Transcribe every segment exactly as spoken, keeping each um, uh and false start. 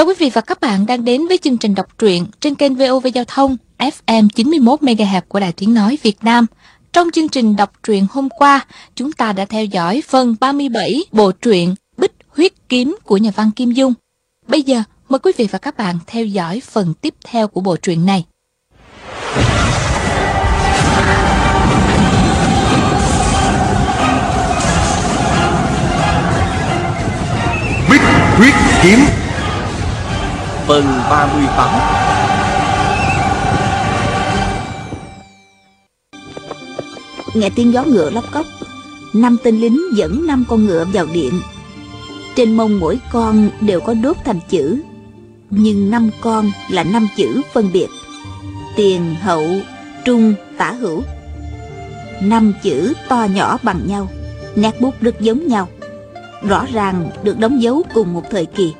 Chào quý vị và các bạn đang đến với chương trình đọc truyện trên kênh vê o vê Giao thông ép em chín mươi mốt mê ga héc của Đài Tiếng Nói Việt Nam. Trong chương trình đọc truyện hôm qua, chúng ta đã theo dõi phần ba mươi bảy bộ truyện Bích Huyết Kiếm của nhà văn Kim Dung. Bây giờ, mời quý vị và các bạn theo dõi phần tiếp theo của bộ truyện này. Bích Huyết Kiếm phần ba mươi tám. Nghe tiếng gió ngựa lóc cóc, năm tên lính dẫn năm con ngựa vào điện. Trên mông mỗi con đều có đốt thành chữ, nhưng năm con là năm chữ phân biệt: tiền, hậu, trung, tả, hữu. Năm chữ to nhỏ bằng nhau, nét bút rất giống nhau, rõ ràng được đóng dấu cùng một thời kỳ.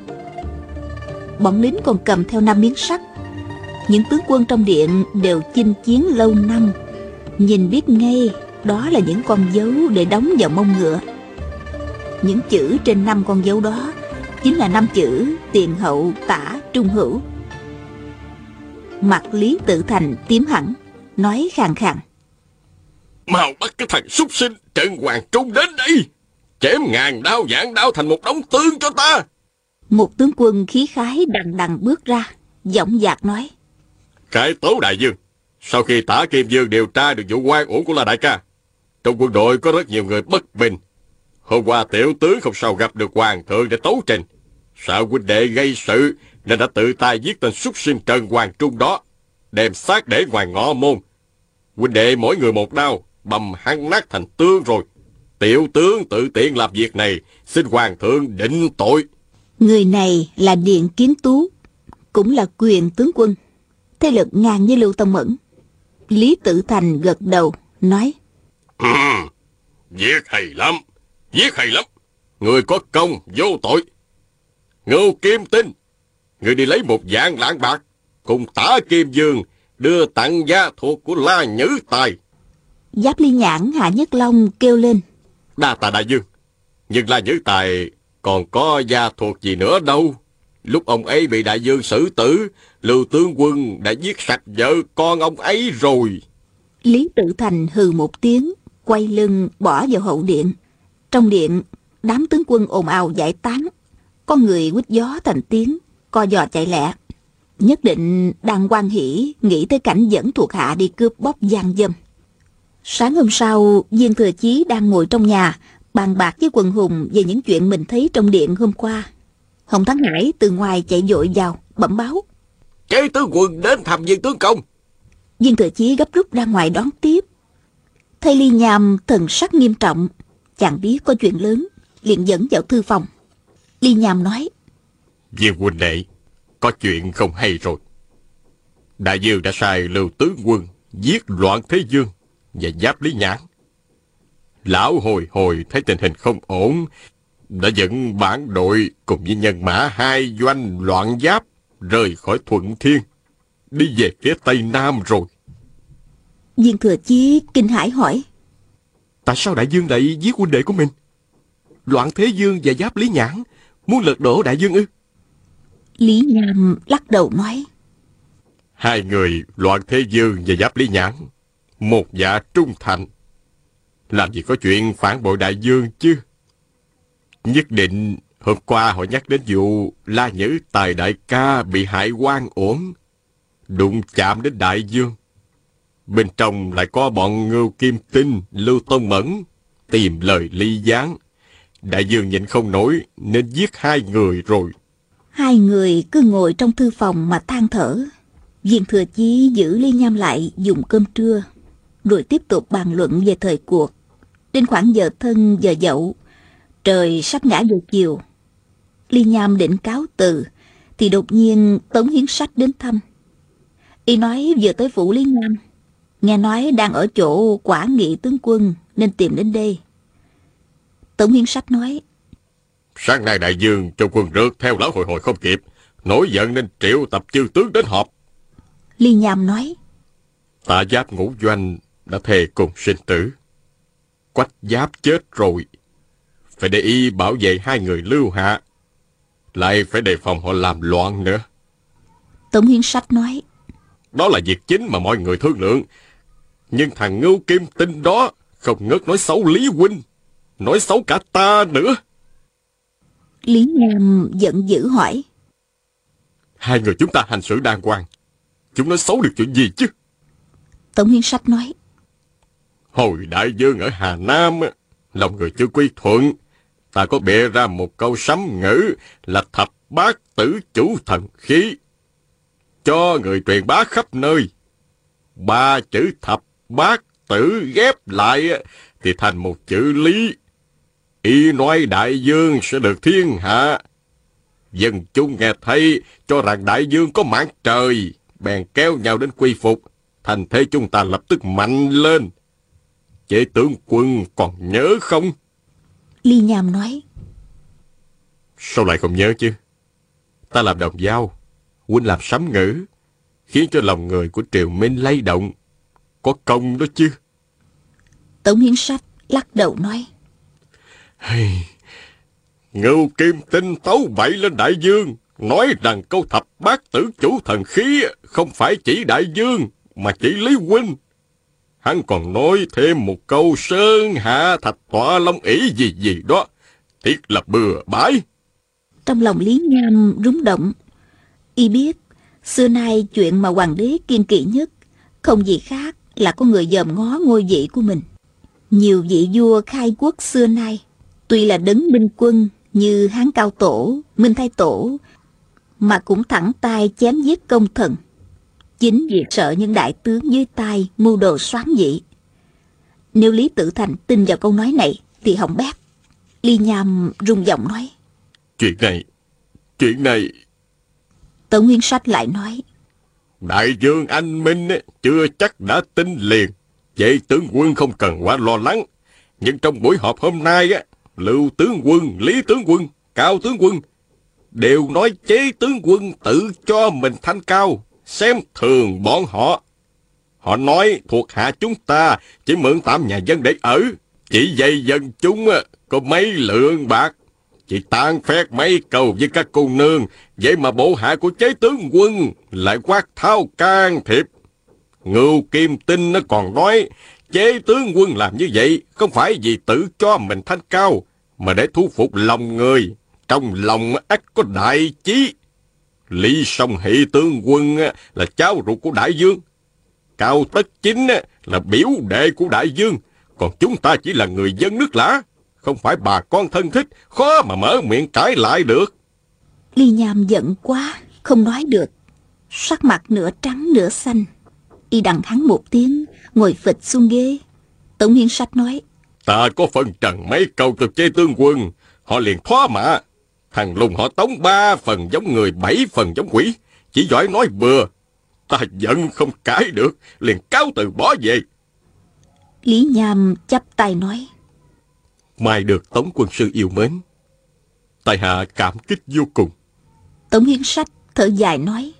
Bọn lính còn cầm theo năm miếng sắt. Những tướng quân trong điện đều chinh chiến lâu năm, nhìn biết ngay đó là những con dấu để đóng vào mông ngựa. Những chữ trên năm con dấu đó chính là năm chữ tiền, hậu, tả, trung, hữu. Mặt Lý Tự Thành tím hẳn, nói khàn khàn: "Mau bắt cái thằng súc sinh Trần Hoàng Trung đến đây, chém ngàn đao vạn đao thành một đống tương cho ta." Một tướng quân khí khái đằng đằng bước ra, giọng dạc nói: "Cái tấu đại dương, sau khi Tả Kim Dương điều tra được vụ oan uổng của La đại ca, trong quân đội có rất nhiều người bất bình. Hôm qua tiểu tướng không sao gặp được hoàng thượng để tấu trình, sợ huynh đệ gây sự nên đã tự tay giết tên súc sinh Trần Hoàng Trung đó, đem xác để ngoài ngõ môn. Huynh đệ mỗi người một đao, bầm hăng nát thành tương rồi. Tiểu tướng tự tiện làm việc này, xin hoàng thượng định tội." Người này là Điện Kiến Tú, cũng là quyền tướng quân, thế lực ngang với Lưu Tông Mẫn. Lý Tự Thành gật đầu, nói: "Ừ, giết hay lắm, giết hay lắm. Người có công vô tội. Ngưu Kim Tinh, người đi lấy một vạn lạng bạc cùng Tả Kim Dương đưa tặng gia thuộc của La Nhữ Tài." Giáp Lý Nhãn, Hạ Nhất Long kêu lên: "Đa tạ đại dương, nhưng La Nhữ Tài còn có gia thuộc gì nữa đâu. Lúc ông ấy bị đại dương xử tử, Lưu tướng quân đã giết sạch vợ con ông ấy rồi." Lý Tự Thành hừ một tiếng, quay lưng bỏ vào hậu điện. Trong điện, đám tướng quân ồn ào giải tán, có người quýt gió thành tiếng, co giò chạy lẹ, nhất định đang hoan hỉ nghĩ tới cảnh dẫn thuộc hạ đi cướp bóc gian dâm. Sáng hôm sau, Viên Thừa Chí đang ngồi trong nhà bàn bạc với quần hùng về những chuyện mình thấy trong điện hôm qua. Hồng Thắng Hải từ ngoài chạy vội vào, bẩm báo: "Chế tướng quân đến thăm Viên tướng công." Viên Thừa Chí gấp rút ra ngoài đón tiếp. Thấy Lý Nham thần sắc nghiêm trọng, chàng biết có chuyện lớn, liền dẫn vào thư phòng. Lý Nham nói: "Viên huynh đệ, có chuyện không hay rồi. Đại dương đã sai Lưu tướng quân giết Loạn Thế Dương và Giáp Lý Nhãn. Lão hồi hồi thấy tình hình không ổn, đã dẫn bản đội cùng với nhân mã hai doanh loạn giáp rời khỏi Thuận Thiên, đi về phía Tây Nam rồi." Viên Thừa Chí kinh hãi hỏi: "Tại sao đại dương lại giết huynh đệ của mình? Loạn Thế Dương và Giáp Lý Nhãn muốn lật đổ đại dương ư?" Lý Nham lắc đầu nói: "Hai người Loạn Thế Dương và Giáp Lý Nhãn, một dạ trung thành, làm gì có chuyện phản bội đại dương chứ. Nhất định hôm qua họ nhắc đến vụ La Nhữ Tài đại ca bị hại oan uổng, đụng chạm đến đại dương. Bên trong lại có bọn Ngưu Kim Tinh, Lưu Tông Mẫn tìm lời ly gián. Đại dương nhịn không nổi nên giết hai người rồi." Hai người cứ ngồi trong thư phòng mà than thở. Viên Thừa Chí giữ Lý Nham lại dùng cơm trưa, rồi tiếp tục bàn luận về thời cuộc. Đến khoảng giờ thân giờ dậu, trời sắp ngã vô chiều, Lý Nham định cáo từ thì đột nhiên Tống Hiến Sách đến thăm. Y nói vừa tới phủ Lý Nham, nghe nói đang ở chỗ Quả Nghị tướng quân nên tìm đến đây. Tống Hiến Sách nói: "Sáng nay đại dương trong quân rượt theo lão hồi hồi không kịp, nổi giận nên triệu tập chư tướng đến họp." Lý Nham nói: "Tạ Giáp ngũ doanh đã thề cùng sinh tử. Quách Giáp chết rồi, phải để y bảo vệ hai người Lưu Hạ. lại phải đề phòng họ làm loạn nữa. Tống Hiến Sách nói, đó là việc chính mà mọi người thương lượng. Nhưng thằng Ngưu Kim Tinh đó không ngớt nói xấu Lý huynh, nói xấu cả ta nữa. Lý Nham giận dữ hỏi, hai người chúng ta hành xử đàng hoàng, chúng nó xấu được chuyện gì chứ? Tống Hiến Sách nói, hồi Đại Dương ở Hà Nam, lòng người chưa quy thuận, ta có bịa ra một câu sấm ngữ là thập bát tử chủ thần khí, cho người truyền bá khắp nơi. Ba chữ thập bát tử ghép lại thì thành một chữ Lý. Y nói Đại Dương sẽ được thiên hạ. Dân chúng nghe thấy cho rằng Đại Dương có mạng trời, bèn kéo nhau đến quy phục. Thành thế chúng ta lập tức mạnh lên. Chế tướng quân còn nhớ không? Lý Nham nói, sao lại không nhớ chứ? Ta làm đồng dao, huynh làm sấm ngữ, khiến cho lòng người của triều Minh lay động. Có công đó chứ. Tống Hiến Sách lắc đầu nói, hey, Ngưu Kim Tinh tấu bậy lên Đại Dương, nói rằng câu thập bát tử chủ thần khí không phải chỉ Đại Dương mà chỉ Lý huynh. Hắn còn nói thêm một câu sơn hạ thạch tọa long ỷ gì gì đó, tiếc là bừa bãi. Trong lòng Lý Nham rúng động. Y biết xưa nay chuyện mà hoàng đế kiêng kỵ nhất không gì khác là có người dòm ngó ngôi vị của mình. Nhiều vị vua khai quốc xưa nay tuy là đấng minh quân như Hán Cao Tổ, Minh Thái Tổ, mà cũng thẳng tay chém giết công thần, chính vì sợ những đại tướng dưới tay mưu đồ soán dị. Nếu Lý Tự Thành tin vào câu nói này thì hỏng bét. Lý Nham rung giọng nói, chuyện này, chuyện này. Tống Hiến Sách lại nói, Đại Dương anh minh chưa chắc đã tin liền, vậy tướng quân không cần quá lo lắng. Nhưng trong buổi họp hôm nay, Lưu tướng quân, Lý tướng quân, Cao tướng quân đều nói chế tướng quân tự cho mình thanh cao, xem thường bọn họ. Họ nói thuộc hạ chúng ta chỉ mượn tạm nhà dân để ở, chỉ dây dân chúng có mấy lượng bạc, chỉ tán phét mấy câu với các cô nương. Vậy mà bộ hạ của chế tướng quân lại quát tháo can thiệp. Ngưu Kim Tinh nó còn nói chế tướng quân làm như vậy không phải vì tự cho mình thanh cao, mà để thu phục lòng người. Trong lòng ắt có đại chí. Lý Song Hỷ tướng quân là cháu ruột của Đại Dương, Cao Tất Chính là biểu đệ của Đại Dương, còn chúng ta chỉ là người dân nước lã, không phải bà con thân thích, khó mà mở miệng cãi lại được. Lý Nham giận quá không nói được, sắc mặt nửa trắng nửa xanh. Y đằng hắn một tiếng, ngồi phịch xuống ghế. Tống Hiến Sách nói, ta có phân trần mấy câu từ chế tướng quân, họ liền thoá mạ. Thằng lùng họ Tống ba phần giống người, bảy phần giống quỷ, chỉ giỏi nói bừa. Ta giận không cãi được, liền cáo từ bỏ về. Lý Nham chắp tay nói, mai được Tống quân sư yêu mến, tại hạ cảm kích vô cùng. Tống Hiến Sách thở dài nói,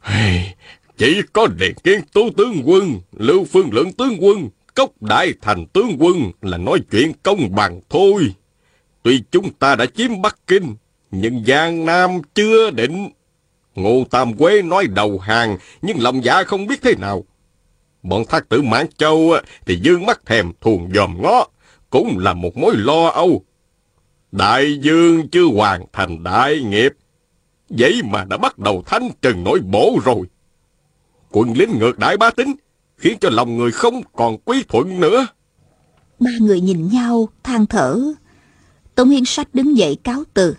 hey, chỉ có Điện Kiến Tú tướng quân, Lưu Phương Lượng tướng quân, Cốc Đại Thành tướng quân là nói chuyện công bằng thôi. Tuy chúng ta đã chiếm Bắc Kinh, nhưng Giang Nam chưa định. Ngô Tam Quế nói đầu hàng, nhưng lòng dạ không biết thế nào. Bọn thác tử Mãn Châu thì dương mắt thèm thuồng dòm ngó, cũng là một mối lo âu. Đại Dương chưa hoàn thành đại nghiệp, vậy mà đã bắt đầu thanh trừng nỗi bổ rồi. Quân lính ngược đãi bá tính, khiến cho lòng người không còn quý thuận nữa. Ba người nhìn nhau than thở. Tống Hiến Sách đứng dậy cáo từ.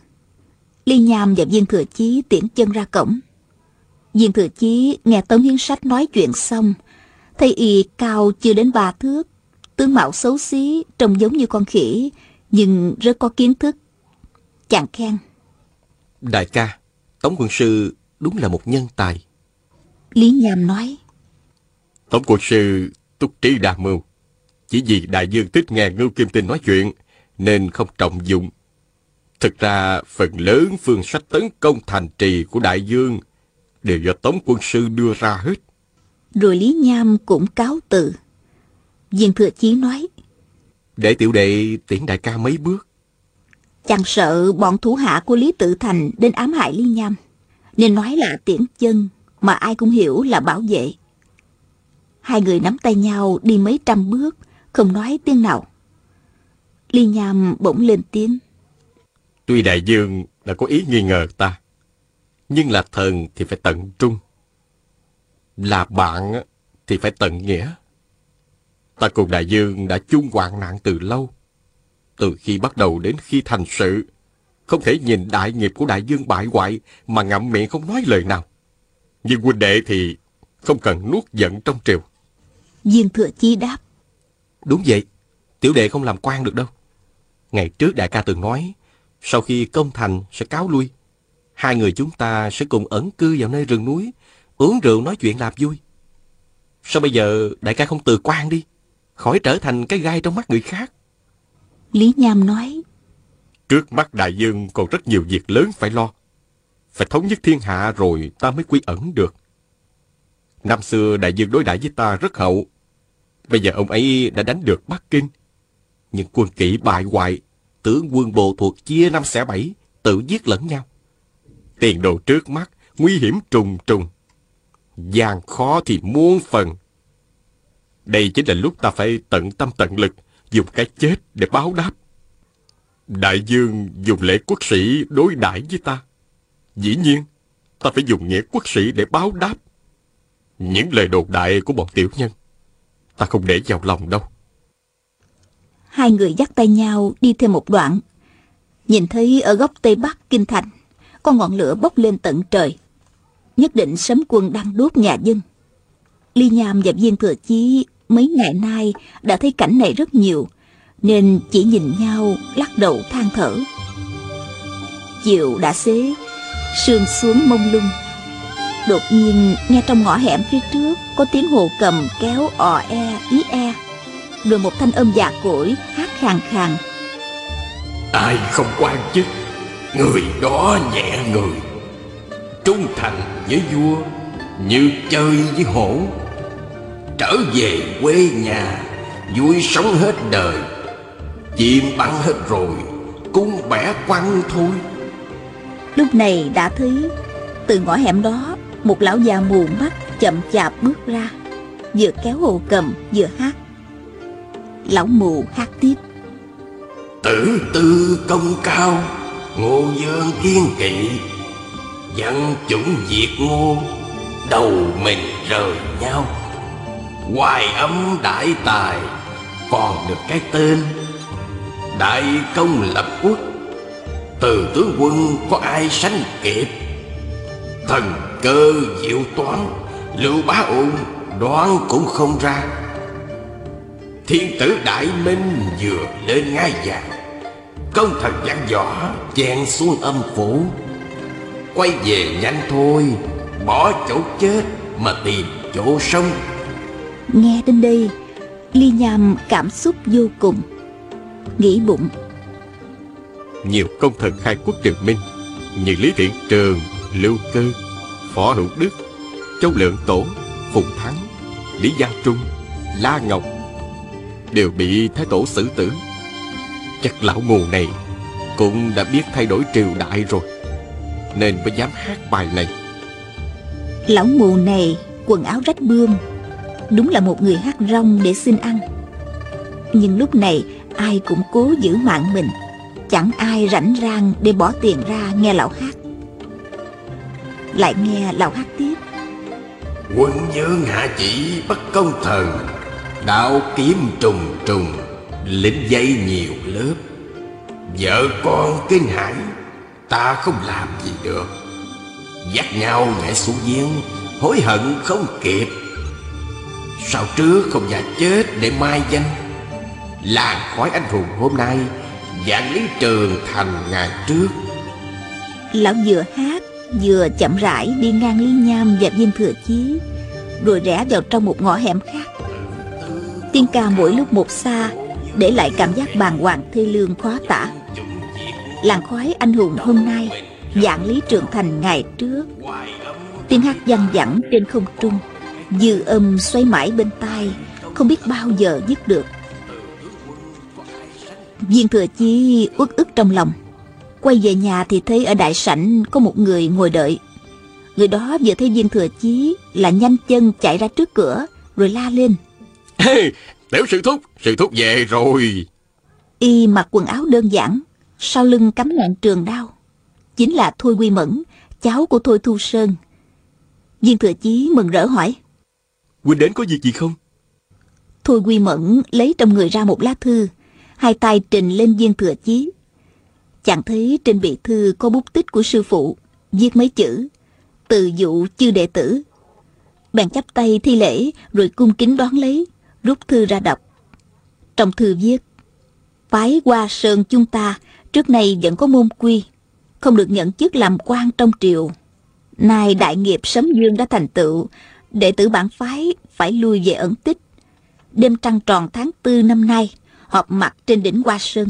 Lý Nham và Viên Thừa Chí tiễn chân ra cổng. Viên Thừa Chí nghe Tống Hiến Sách nói chuyện xong, thấy y cao chưa đến ba thước, tướng mạo xấu xí, trông giống như con khỉ, nhưng rất có kiến thức. Chàng khen, đại ca, Tống quân sư đúng là một nhân tài. Lý Nham nói, Tống quân sư túc trí đa mưu, chỉ vì Đại Dương thích nghe Ngưu Kim Tinh nói chuyện nên không trọng dụng. Thực ra phần lớn phương sách tấn công thành trì của Đại Dương đều do Tống quân sư đưa ra hết. Rồi Lý Nham cũng cáo từ. Viên Thừa Chí nói, để tiểu đệ tiễn đại ca mấy bước. Chàng sợ bọn thủ hạ của Lý Tự Thành đến ám hại Lý Nham, nên nói là tiễn chân mà ai cũng hiểu là bảo vệ. Hai người nắm tay nhau đi mấy trăm bước, không nói tiếng nào. Lý Nham bỗng lên tiếng. Tuy đại dương đã có ý nghi ngờ ta, nhưng là thần thì phải tận trung, là bạn thì phải tận nghĩa. Ta cùng đại dương đã chung hoạn nạn từ lâu. Từ khi bắt đầu đến khi thành sự, không thể nhìn đại nghiệp của đại dương bại hoại mà ngậm miệng không nói lời nào. Nhưng huynh đệ thì không cần nuốt giận trong triều. Viên Thừa Chí đáp. Đúng vậy, tiểu đệ không làm quan được đâu. Ngày trước đại ca từng nói, sau khi công thành sẽ cáo lui, hai người chúng ta sẽ cùng ẩn cư vào nơi rừng núi, uống rượu nói chuyện làm vui. Sao bây giờ đại ca không từ quan đi, khỏi trở thành cái gai trong mắt người khác? Lý Nham nói. Trước mắt đại dương còn rất nhiều việc lớn phải lo. Phải thống nhất thiên hạ rồi ta mới quy ẩn được. Năm xưa đại dương đối đãi với ta rất hậu. Bây giờ ông ấy đã đánh được Bắc Kinh. Nhưng quân kỵ bại hoại, tướng quân bộ thuộc chia năm xẻ bảy, tự giết lẫn nhau. Tiền đồ trước mắt, nguy hiểm trùng trùng. Gian khó thì muôn phần. Đây chính là lúc ta phải tận tâm tận lực, dùng cái chết để báo đáp. Đại dương dùng lễ quốc sĩ đối đãi với ta, dĩ nhiên ta phải dùng nghĩa quốc sĩ để báo đáp. Những lời đồn đại của bọn tiểu nhân ta không để vào lòng đâu. Hai người dắt tay nhau đi thêm một đoạn, nhìn thấy ở góc tây bắc kinh thành có ngọn lửa bốc lên tận trời, nhất định sấm quân đang đốt nhà dân. Lý Nham và Viên Thừa Chí mấy ngày nay đã thấy cảnh này rất nhiều, nên chỉ nhìn nhau lắc đầu than thở. Chiều đã xế, sương xuống mông lung. Đột nhiên nghe trong ngõ hẻm phía trước có tiếng hồ cầm kéo ò e ý e, rồi một thanh âm già cỗi hát khàn khàn. Ai không quan chức, người đó nhẹ người. Trung thành với vua như chơi với hổ. Trở về quê nhà, vui sống hết đời. Chim bắn hết rồi, cũng bẻ quăng thôi. Lúc này đã thấy từ ngõ hẻm đó một lão già mù mắt chậm chạp bước ra, vừa kéo hồ cầm vừa hát. Lão mù hát tiếp. Tử tư công cao, ngô dương kiên kỵ. Dân chủng diệt ngô, đầu mình rời nhau. Hoài âm đại tài, còn được cái tên. Đại công lập quốc, từ tướng quân có ai sánh kịp. Thần cơ diệu toán, Lưu Bá Ôn đoán cũng không ra. Thiên tử đại minh vừa lên ngai vàng, công thần dặn dò chèn xuống âm phủ. Quay về nhanh thôi, bỏ chỗ chết mà tìm chỗ sống. Nghe đến đây, Lý Nham cảm xúc vô cùng, nghĩ bụng. Nhiều công thần khai quốc triều Minh như Lý Thiện Trường, Lưu Cơ, Phó Hữu Đức, Châu Lượng Tổ, Phùng Thắng, Lý Văn Trung, La Ngọc đều bị Thái Tổ xử tử. Chắc lão mù này cũng đã biết thay đổi triều đại rồi, nên mới dám hát bài này. Lão mù này quần áo rách bươm, đúng là một người hát rong để xin ăn. Nhưng lúc này ai cũng cố giữ mạng mình, chẳng ai rảnh rang để bỏ tiền ra nghe lão hát. Lại nghe lão hát tiếp. Quân dương hạ chỉ bất công thần, đạo kiếm trùng trùng, lính dây nhiều lớp. Vợ con kinh hãi, ta không làm gì được. Dắt nhau nhảy xuống giếng, hối hận không kịp. Sao trước không giả chết để mai danh. Làng khói anh hùng hôm nay, vạn lý trường thành ngày trước. Lão vừa hát vừa chậm rãi đi ngang Lý Nham và Viên Thừa Chí, rồi rẽ vào trong một ngõ hẻm khác. Tiếng ca mỗi lúc một xa, để lại cảm giác bàng hoàng thê lương khó tả. Làng khói anh hùng hôm nay, vạn lý trường thành ngày trước. Tiếng hát văng vẳng trên không trung, dư âm xoay mãi bên tai, không biết bao giờ dứt được. Viên Thừa Chí uất ức trong lòng, Quay về nhà thì thấy ở đại sảnh có một người ngồi đợi. Người đó vừa thấy Viên Thừa Chí là nhanh chân chạy ra trước cửa, rồi la lên: Ê, tiểu sư thúc, sư thúc về rồi. Y mặc quần áo đơn giản, sau lưng cắm ngọn trường đao, chính là Thôi Quy Mẫn, cháu của Thôi Thu Sơn. Viên Thừa Chí mừng rỡ hỏi: Huynh đến có việc gì không? Thôi Quy Mẫn lấy trong người ra một lá thư, hai tay trình lên Viên Thừa Chí. Chàng thấy trên bì thư có bút tích của sư phụ, viết mấy chữ: Từ dụ chư đệ tử. Bèn chắp tay thi lễ, rồi cung kính đón lấy, rút thư ra đọc. Trong thư viết: Phái Hoa Sơn chúng ta trước nay vẫn có môn quy, không được nhận chức làm quan trong triều. Nay đại nghiệp sấm dương đã thành tựu, đệ tử bản phái phải lui về ẩn tích. Đêm trăng tròn tháng tư năm nay, họp mặt trên đỉnh Hoa Sơn.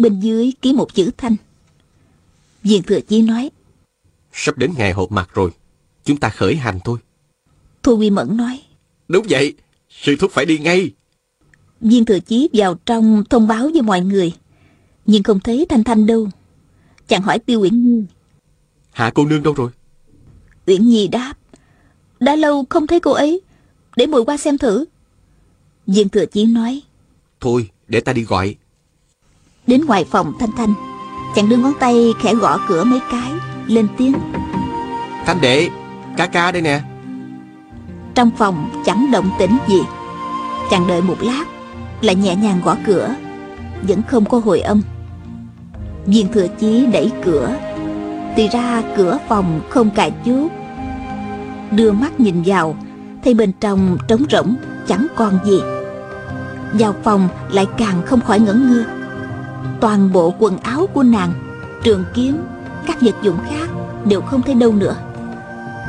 Bên dưới ký một chữ Thanh. Viên Thừa Chí nói: Sắp đến ngày họp mặt rồi, chúng ta khởi hành thôi. Thôi Quy Mẫn nói: Đúng vậy, sư thúc phải đi ngay. Viên Thừa Chí vào trong thông báo với mọi người, nhưng không thấy Thanh Thanh đâu. Chàng hỏi Tiêu Uyển Nhi: Hạ cô nương đâu rồi? Uyển Nhi đáp: Đã lâu không thấy cô ấy, để muội qua xem thử. Viên Thừa Chí nói: Thôi, để ta đi gọi. Đến ngoài phòng Thanh Thanh, chàng đưa ngón tay khẽ gõ cửa mấy cái, lên tiếng: Thanh đệ, ca ca đây nè. Trong phòng chẳng động tĩnh gì. Chàng đợi một lát, lại nhẹ nhàng gõ cửa, vẫn không có hồi âm. Viên Thừa Chí đẩy cửa, thì ra cửa phòng không cài chốt. Đưa mắt nhìn vào, thấy bên trong trống rỗng, chẳng còn gì. Vào phòng lại càng không khỏi ngẩn ngơ. Toàn bộ quần áo của nàng, trường kiếm, các vật dụng khác đều không thấy đâu nữa.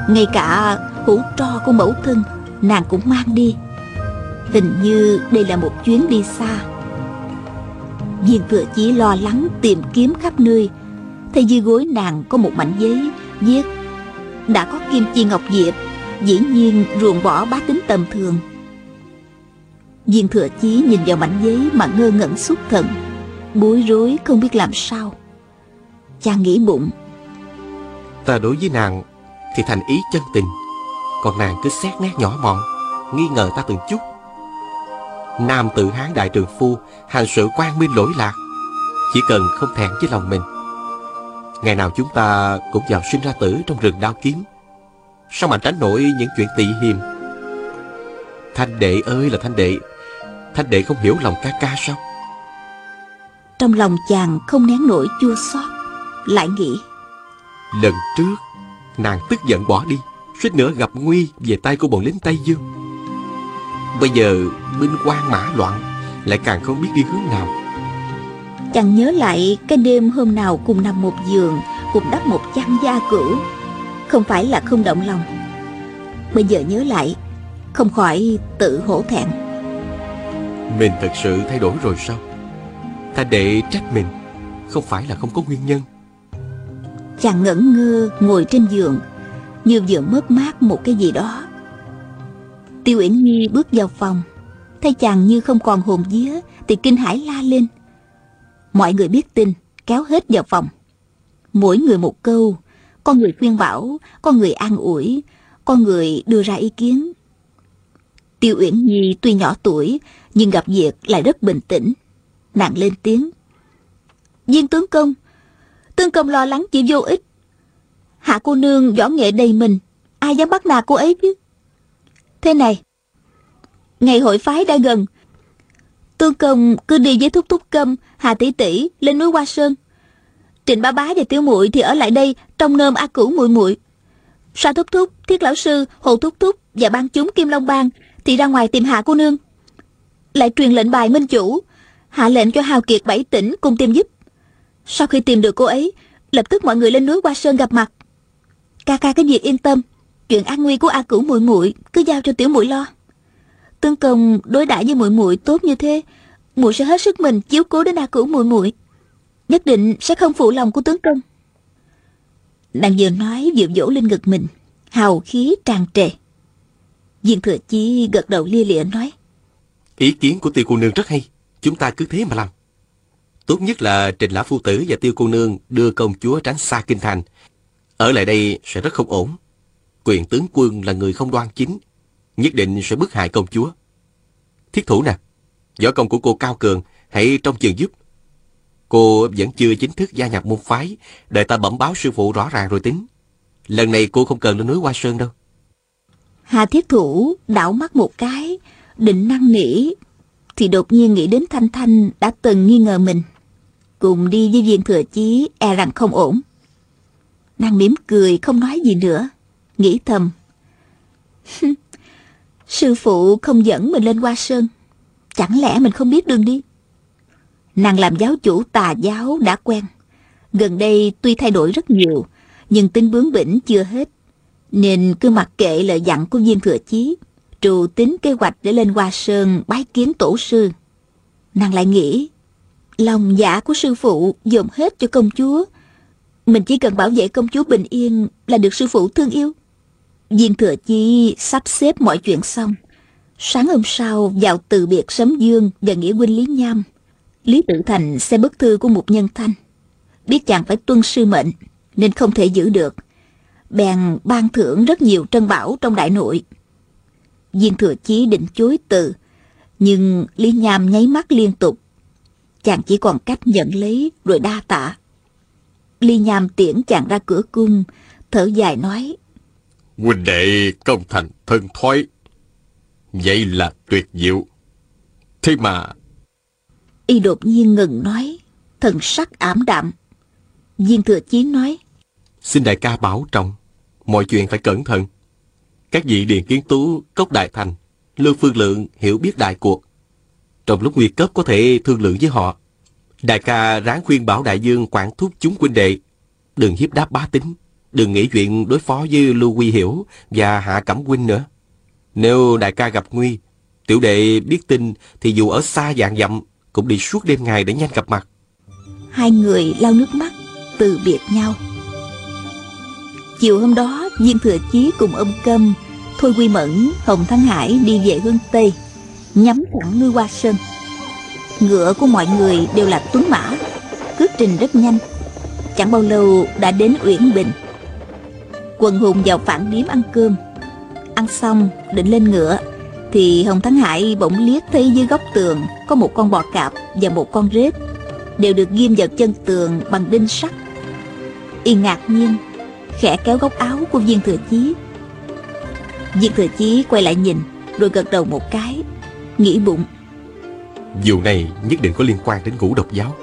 Ngay cả hũ tro của mẫu thân, nàng cũng mang đi. Hình như đây là một chuyến đi xa. Viên Thừa Chí lo lắng tìm kiếm khắp nơi, thấy dưới gối nàng có một mảnh giấy viết: Đã có kim chi ngọc diệp, dĩ nhiên ruồng bỏ bá tính tầm thường. Viên Thừa Chí nhìn vào mảnh giấy mà ngơ ngẩn xuất thần, bối rối không biết làm sao. Chàng nghĩ bụng: Ta đối với nàng thì thành ý chân tình, còn nàng cứ xét nét nhỏ mọn, nghi ngờ ta từng chút. Nam tự Hán đại trượng phu, hành sự quang minh lỗi lạc, chỉ cần không thẹn với lòng mình. Ngày nào chúng ta cũng vào sinh ra tử trong rừng đao kiếm, sao mà tránh nổi những chuyện tị hiềm. Thanh đệ ơi là thanh đệ, thanh đệ không hiểu lòng ca ca sao? Trong lòng chàng không nén nổi chua xót, lại nghĩ: Lần trước nàng tức giận bỏ đi, suýt nữa gặp nguy về tay của bọn lính Tây Dương. Bây giờ binh hoang mã loạn, lại càng không biết đi hướng nào. Chàng nhớ lại cái đêm hôm nào cùng nằm một giường, cùng đắp một chăn da cửu, không phải là không động lòng. Bây giờ nhớ lại, không khỏi tự hổ thẹn. Mình thật sự thay đổi rồi sao? Ta để trách mình, không phải là không có nguyên nhân. Chàng ngẩn ngơ ngồi trên giường, như vừa mất mát một cái gì đó. Tiêu Uyển Nhi bước vào phòng, thấy chàng như không còn hồn vía thì kinh hãi la lên. Mọi người biết tin, kéo hết vào phòng. Mỗi người một câu, có người khuyên bảo, có người an ủi, có người đưa ra ý kiến. Tiêu Uyển Nhi tuy nhỏ tuổi, nhưng gặp việc lại rất bình tĩnh. Nàng lên tiếng: Viên tướng công, tướng công lo lắng chỉ vô ích. Hạ cô nương võ nghệ đầy mình, ai dám bắt nạt cô ấy chứ? Thế này, ngày hội phái đã gần, tương công cứ đi với thúc thúc câm, Hà tỷ tỷ lên núi Hoa Sơn. Trịnh bá bá và tiểu muội thì ở lại đây trong nôm a cửu muội muội. Sa thúc thúc, Thiết lão sư, Hồ thúc thúc và ban chúng Kim Long Bang thì ra ngoài tìm Hạ cô nương. Lại truyền lệnh bài minh chủ, hạ lệnh cho hào kiệt bảy tỉnh cùng tìm giúp. Sau khi tìm được cô ấy, lập tức mọi người lên núi Hoa Sơn gặp mặt. Ca ca cái việc yên tâm, chuyện an nguy của a cửu muội muội cứ giao cho tiểu muội lo. Tương công đối đãi với muội muội tốt như thế, muội sẽ hết sức mình chiếu cố đến a cửu muội muội, nhất định sẽ không phụ lòng của tướng công. Nàng vừa nói vừa vỗ lên ngực mình, hào khí tràn trề. Viên Thừa Chí gật đầu lia lịa nói: Ý kiến của tiểu cô nương rất hay, chúng ta cứ thế mà làm. Tốt nhất là Trình lão phu tử và Tiêu cô nương đưa công chúa tránh xa kinh thành. Ở lại đây sẽ rất không ổn. Quyền tướng quân là người không đoan chính, nhất định sẽ bức hại công chúa. Thiết thủ nè, võ công của cô cao cường, hãy trông chừng giúp. Cô vẫn chưa chính thức gia nhập môn phái, đợi ta bẩm báo sư phụ rõ ràng rồi tính. Lần này cô không cần lên núi Hoa Sơn đâu. Hà Thiết Thủ đảo mắt một cái, định năn nỉ, thì đột nhiên nghĩ đến Thanh Thanh đã từng nghi ngờ mình. Cùng đi với Viên Thừa Chí e rằng không ổn. Nàng mỉm cười không nói gì nữa, nghĩ thầm. Sư phụ không dẫn mình lên Hoa Sơn, chẳng lẽ mình không biết đường đi? Nàng làm giáo chủ tà giáo đã quen, gần đây tuy thay đổi rất nhiều, nhưng tính bướng bỉnh chưa hết, nên cứ mặc kệ lời dặn của Viên Thừa Chí, trù tính kế hoạch để lên Hoa Sơn bái kiến tổ sư. Nàng lại nghĩ, lòng dạ của sư phụ dồn hết cho công chúa, mình chỉ cần bảo vệ công chúa bình yên là được sư phụ thương yêu. Viên Thừa Chí sắp xếp mọi chuyện xong, sáng hôm sau vào từ biệt Sấm Dương và nghĩa huynh Lý Nham. Lý Tự Thành xem bức thư của Mục Nhân Thanh, biết chàng phải tuân sư mệnh nên không thể giữ được, bèn ban thưởng rất nhiều trân bảo trong đại nội. Viên Thừa Chí định chối từ, nhưng Lý Nham nháy mắt liên tục, chàng chỉ còn cách nhận lấy rồi đa tạ. Lý Nham tiễn chàng ra cửa cung, thở dài nói: Huynh đệ công thành thân thoái, vậy là tuyệt diệu. Thế mà... Y đột nhiên ngừng nói, thần sắc ảm đạm. Viên Thừa Chí nói: Xin đại ca bảo trọng, mọi chuyện phải cẩn thận. Các vị Điện Kiến Tú, Cốc Đại Thành, Lưu Phương Lượng hiểu biết đại cuộc, trong lúc nguy cấp có thể thương lượng với họ. Đại ca ráng khuyên bảo Đại Dương quản thúc chúng huynh đệ, đừng hiếp đáp bá tính, đừng nghĩ chuyện đối phó với Lưu Huy Hiểu và Hạ Cẩm huynh nữa. Nếu đại ca gặp nguy, tiểu đệ biết tin thì dù ở xa vạn dặm cũng đi suốt đêm ngày để nhanh gặp mặt. Hai người lau nước mắt từ biệt nhau. Chiều hôm đó, Viên Thừa Chí cùng ông Câm, Thôi Quy Mẫn, Hồng Thắng Hải đi về hướng Tây, nhắm thẳng núi Hoa Sơn. Ngựa của mọi người đều là tuấn mã, cước trình rất nhanh. Chẳng bao lâu đã đến Uyển Bình. Quần hùng vào phản điếm ăn cơm. Ăn xong định lên ngựa thì Hồng Thắng Hải bỗng liếc thấy dưới góc tường có một con bò cạp và một con rết, đều được ghim vào chân tường bằng đinh sắt. Y ngạc nhiên, khẽ kéo góc áo của Viên Thừa Chí. Viên Thừa Chí quay lại nhìn, rồi gật đầu một cái, nghĩ bụng: Vụ này nhất định có liên quan đến Ngũ Độc Giáo.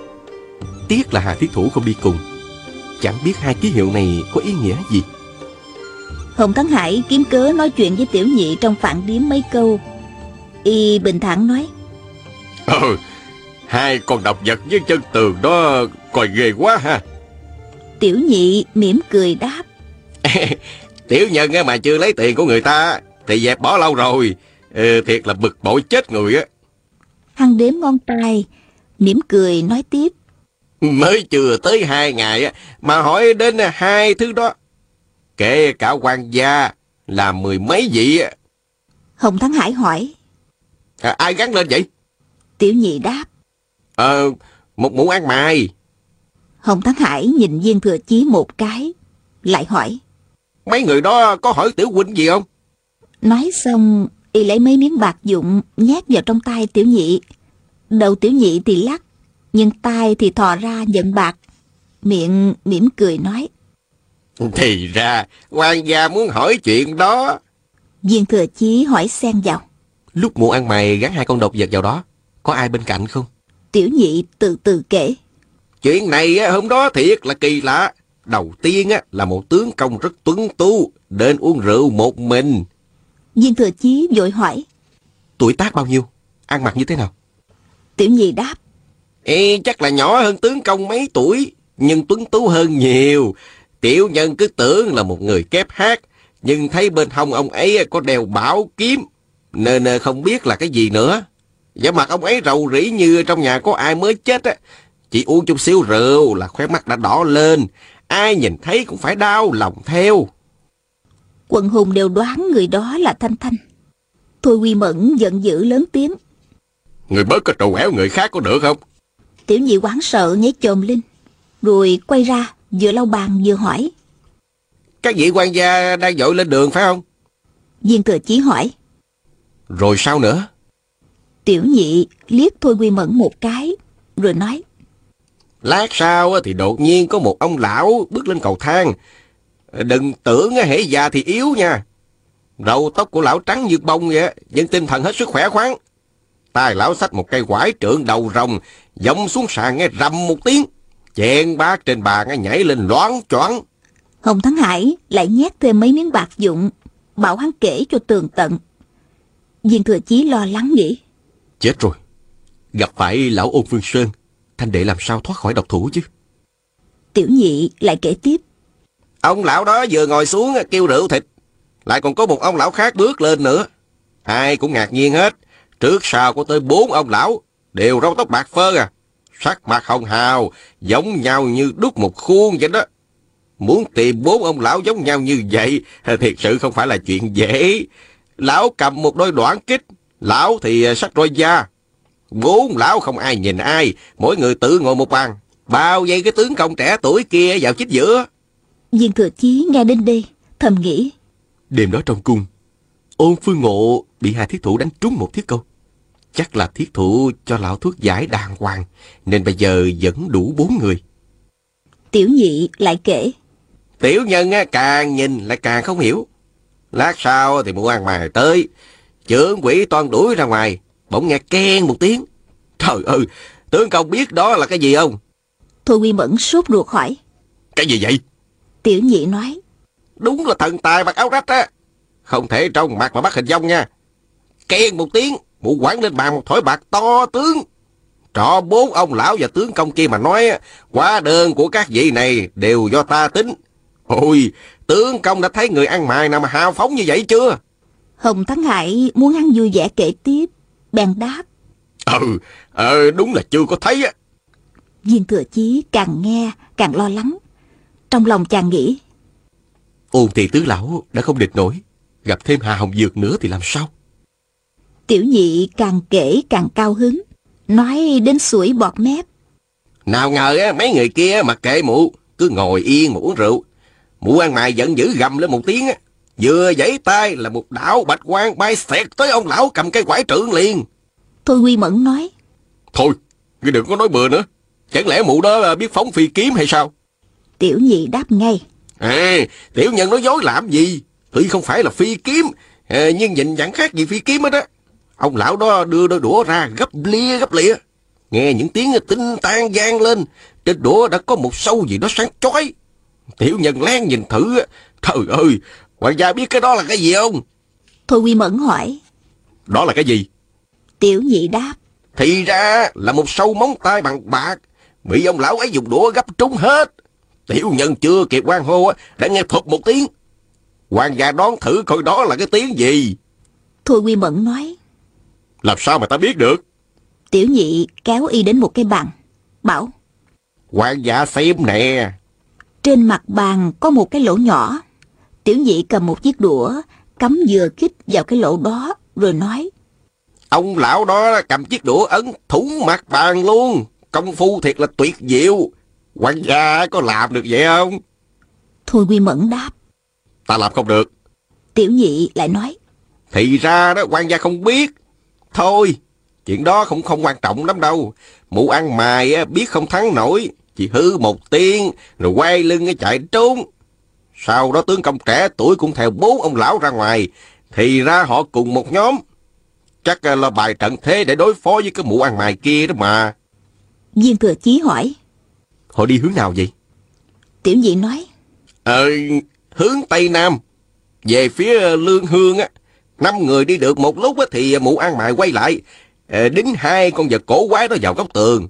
Tiếc là Hà Thiết Thủ không đi cùng, chẳng biết hai ký hiệu này có ý nghĩa gì. Hồng Thắng Hải kiếm cớ nói chuyện với tiểu nhị trong phản điếm mấy câu. Y bình thản nói: Ờ, hai con độc vật với chân tường đó coi ghê quá ha. Tiểu nhị mỉm cười đáp: Tiểu nhân mà chưa lấy tiền của người ta thì dẹp bỏ lâu rồi. Ừ, thiệt là bực bội chết người á. Hắn đếm ngón tay, mỉm cười nói tiếp: Mới chưa tới hai ngày mà hỏi đến hai thứ đó, kể cả quan gia là mười mấy vị. Hồng Thắng Hải hỏi: à, ai gắn lên vậy? Tiểu nhị đáp: Ờ, một mũ ăn mày. Hồng Thắng Hải nhìn Viên Thừa Chí một cái, lại hỏi: Mấy người đó có hỏi tiểu huynh gì không? Nói xong, y lấy mấy miếng bạc dụng nhét vào trong tay tiểu nhị. Đầu tiểu nhị thì lắc, nhưng tay thì thò ra nhận bạc, miệng mỉm cười nói: Thì ra quan gia muốn hỏi chuyện đó. Viên Thừa Chí hỏi xen vào: Lúc mụ ăn mày gắn hai con độc vật vào đó, có ai bên cạnh không? Tiểu nhị từ từ kể: Chuyện này hôm đó thiệt là kỳ lạ. Đầu tiên là một tướng công rất tuấn tú đến uống rượu một mình. Viên Thừa Chí vội hỏi: Tuổi tác bao nhiêu? Ăn mặc như thế nào? Tiểu nhị đáp: Ê, chắc là nhỏ hơn tướng công mấy tuổi, nhưng tuấn tú hơn nhiều. Tiểu nhân cứ tưởng là một người kép hát, nhưng thấy bên hông ông ấy có đeo bảo kiếm, nên không biết là cái gì nữa. Vẻ mặt ông ấy rầu rĩ như trong nhà có ai mới chết á. Chỉ uống chút xíu rượu là khóe mắt đã đỏ lên, ai nhìn thấy cũng phải đau lòng theo. Quần hùng đều đoán người đó là Thanh Thanh. Thôi Quy Mẫn giận dữ lớn tiếng: Người bớt có trù éo người khác có được không? Tiểu nhị hoảng sợ nhảy chồm lên, rồi quay ra vừa lau bàn vừa hỏi: Các vị quan gia đang vội lên đường phải không? Viên Thừa Chí hỏi: Rồi sao nữa? Tiểu nhị liếc Thôi Quy Mẫn một cái rồi nói: Lát sau thì đột nhiên có một ông lão bước lên cầu thang. Đừng tưởng hễ già thì yếu nha. Râu tóc của lão trắng như bông vậy, nhưng tinh thần hết sức khỏe khoắn. Tai lão xách một cây quải trượng đầu rồng, dẫm xuống sàn nghe rầm một tiếng, chèn bát trên bàn nghe nhảy lên loáng choáng. Hồng Thắng Hải lại nhét thêm mấy miếng bạc dụng, bảo hắn kể cho tường tận. Viên Thừa Chí lo lắng nghĩ: Chết rồi, gặp phải lão Ôn Phương Sơn, Thanh đệ làm sao thoát khỏi độc thủ chứ? Tiểu nhị lại kể tiếp: Ông lão đó vừa ngồi xuống kêu rượu thịt, lại còn có một ông lão khác bước lên nữa. Ai cũng ngạc nhiên hết. Trước sau có tới bốn ông lão, đều râu tóc bạc phơ à, sắc mặt hồng hào, giống nhau như đúc một khuôn vậy đó. Muốn tìm bốn ông lão giống nhau như vậy thiệt sự không phải là chuyện dễ. Lão cầm một đôi đoạn kích, lão thì sắt roi da. Bốn lão không ai nhìn ai, mỗi người tự ngồi một bàn, bao vây cái tướng công trẻ tuổi kia vào chính giữa. Viên Thừa Chí nghe đến đây thầm nghĩ: Đêm đó trong cung, Ôn Phương Ngộ bị Hà Thiết Thủ đánh trúng một thiết câu. Chắc là Thiết Thủ cho lão thuốc giải đàng hoàng, nên bây giờ vẫn đủ bốn người. Tiểu nhị lại kể: Tiểu nhân càng nhìn lại càng không hiểu. Lát sau thì mụ ăn mày tới, chưởng quỷ toan đuổi ra ngoài, bỗng nghe keng một tiếng. Trời ơi, tướng công biết đó là cái gì không? Thôi Quy Mẫn sốt ruột hỏi: Cái gì vậy? Tiểu nhị nói: Đúng là thần tài mặc áo rách á, không thể trong mặt mà bắt hình dong nha. Keng một tiếng, mụ quẳng lên bàn một thỏi bạc to tướng. Trọ bốn ông lão và tướng công kia mà nói, quá đơn của các vị này đều do ta tính. Ôi, tướng công đã thấy người ăn mày nào mà hào phóng như vậy chưa? Hồng Thắng Hải muốn ăn vui vẻ kể tiếp, bèn đáp: Ừ, ờ, đúng là chưa có thấy á. Viên Thừa Chí càng nghe càng lo lắng. Trong lòng chàng nghĩ: Ôn thị tứ lão đã không địch nổi, gặp thêm Hà Hồng Dược nữa thì làm sao? Tiểu nhị càng kể càng cao hứng, nói đến sủi bọt mép. Nào ngờ mấy người kia mặc kệ mụ, cứ ngồi yên mà uống rượu. Mụ ăn mày giận dữ gầm lên một tiếng, vừa giãy tay là một đạo bạch quang bay xẹt tới ông lão cầm cây quải trượng liền. Thôi Quy Mẫn nói: Thôi, ngươi đừng có nói bừa nữa. Chẳng lẽ mụ đó biết phóng phi kiếm hay sao? Tiểu nhị đáp ngay: À, tiểu nhân nói dối làm gì? Tuy không phải là phi kiếm, nhưng nhìn chẳng khác gì phi kiếm hết á. Ông lão đó đưa đôi đũa ra gấp lia gấp lịa, nghe những tiếng tinh tan vang lên. Trên đũa đã có một sâu gì đó sáng chói. Tiểu nhân lén nhìn thử. Trời ơi, hoàng gia biết cái đó là cái gì không? Thôi Quy Mẫn hỏi: Đó là cái gì? Tiểu nhị đáp: Thì ra là một sâu móng tay bằng bạc, bị ông lão ấy dùng đũa gấp trúng hết. Tiểu nhân chưa kịp hoan hô đã nghe thụp một tiếng. Hoàng gia đoán thử coi đó là cái tiếng gì? Thôi Quy Mẫn nói: Làm sao mà ta biết được? Tiểu nhị kéo y đến một cái bàn, bảo: Quan dạ xem nè. Trên mặt bàn có một cái lỗ nhỏ. Tiểu nhị cầm một chiếc đũa, cắm vừa khít vào cái lỗ đó, rồi nói: Ông lão đó cầm chiếc đũa ấn thủng mặt bàn luôn. Công phu thiệt là tuyệt diệu. Quan gia có làm được vậy không? Thôi Quy Mẫn đáp: Ta làm không được. Tiểu nhị lại nói: Thì ra đó quan gia không biết. Thôi, chuyện đó cũng không quan trọng lắm đâu. Mụ ăn mày biết không thắng nổi, chỉ hư một tiếng rồi quay lưng chạy trốn. Sau đó tướng công trẻ tuổi cũng theo bốn ông lão ra ngoài. Thì ra họ cùng một nhóm. Chắc là bài trận thế để đối phó với cái mụ ăn mày kia đó mà. Viên Thừa Chí hỏi: Họ đi hướng nào vậy? Tiểu nhị nói: Ờ, hướng Tây Nam, về phía Lương Hương á. Năm người đi được một lúc thì mụ ăn mày quay lại, đính hai con vật cổ quái đó vào góc tường.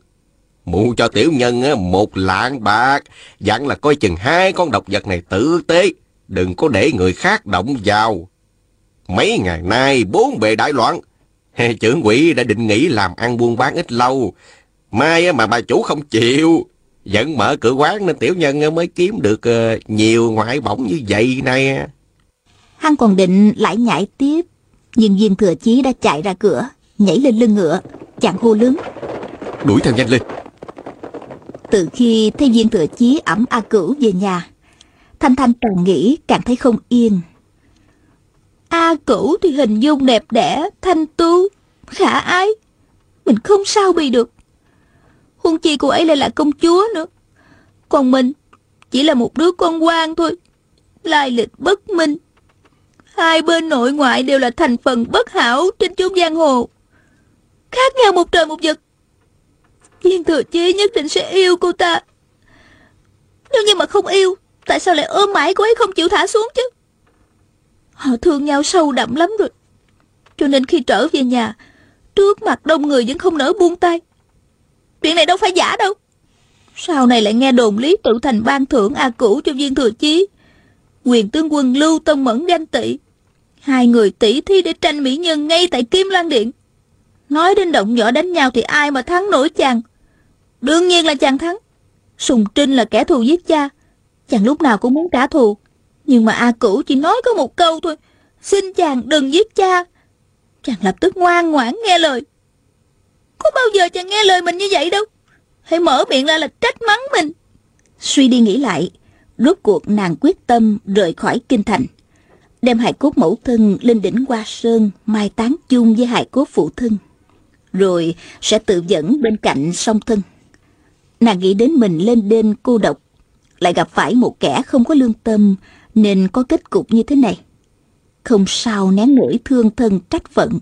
Mụ cho tiểu nhân một lạng bạc, dặn là coi chừng hai con độc vật này tử tế, đừng có để người khác động vào. Mấy ngày nay bốn bề đại loạn, trưởng quỹ đã định nghỉ làm ăn buôn bán ít lâu. Mai mà bà chủ không chịu, vẫn mở cửa quán nên tiểu nhân mới kiếm được nhiều ngoại bổng như vậy này. Hắn còn định lại nhảy tiếp, nhưng Viên Thừa Chí đã chạy ra cửa, nhảy lên lưng ngựa. Chàng hô lớn: Đuổi theo nhanh lên, Từ khi thấy Viên Thừa Chí ẵm A Cửu về nhà, Thanh Thanh càng nghĩ càng thấy không yên. A Cửu thì hình dung đẹp đẽ, thanh tú, khả ái, mình không sao bị được. Huống chi cô ấy lại là công chúa nữa, còn mình chỉ là một đứa con quan thôi, lai lịch bất minh. Hai bên nội ngoại đều là thành phần bất hảo trên chốn giang hồ, khác nhau một trời một vực. Viên Thừa Chí nhất định sẽ yêu cô ta. Nếu như mà không yêu, tại sao lại ôm mãi cô ấy không chịu thả xuống chứ? Họ thương nhau sâu đậm lắm rồi, cho nên khi trở về nhà, trước mặt đông người vẫn không nỡ buông tay. Chuyện này đâu phải giả đâu. Sau này lại nghe đồn Lý Tự Thành ban thưởng A Cửu cho Viên Thừa Chí, quyền tướng quân Lưu Tông Mẫn ganh tị, hai người tỷ thí để tranh mỹ nhân ngay tại Kim Loan Điện. Nói đến động võ đánh nhau thì ai mà thắng nổi chàng? Đương nhiên là chàng thắng. Sùng Trinh là kẻ thù giết cha, chàng lúc nào cũng muốn trả thù. Nhưng mà A Cửu chỉ nói có một câu thôi: xin chàng đừng giết cha. Chàng lập tức ngoan ngoãn nghe lời. Có bao giờ chàng nghe lời mình như vậy đâu, hãy mở miệng ra là trách mắng mình. Suy đi nghĩ lại, rốt cuộc nàng quyết tâm rời khỏi kinh thành, đem hài cốt mẫu thân lên đỉnh Hoa Sơn mai táng chung với hài cốt phụ thân, rồi sẽ tự dẫn bên cạnh song thân. Nàng nghĩ đến mình lên đên cô độc, lại gặp phải một kẻ không có lương tâm, nên có kết cục như thế này. Không sao nén nỗi thương thân trách phận.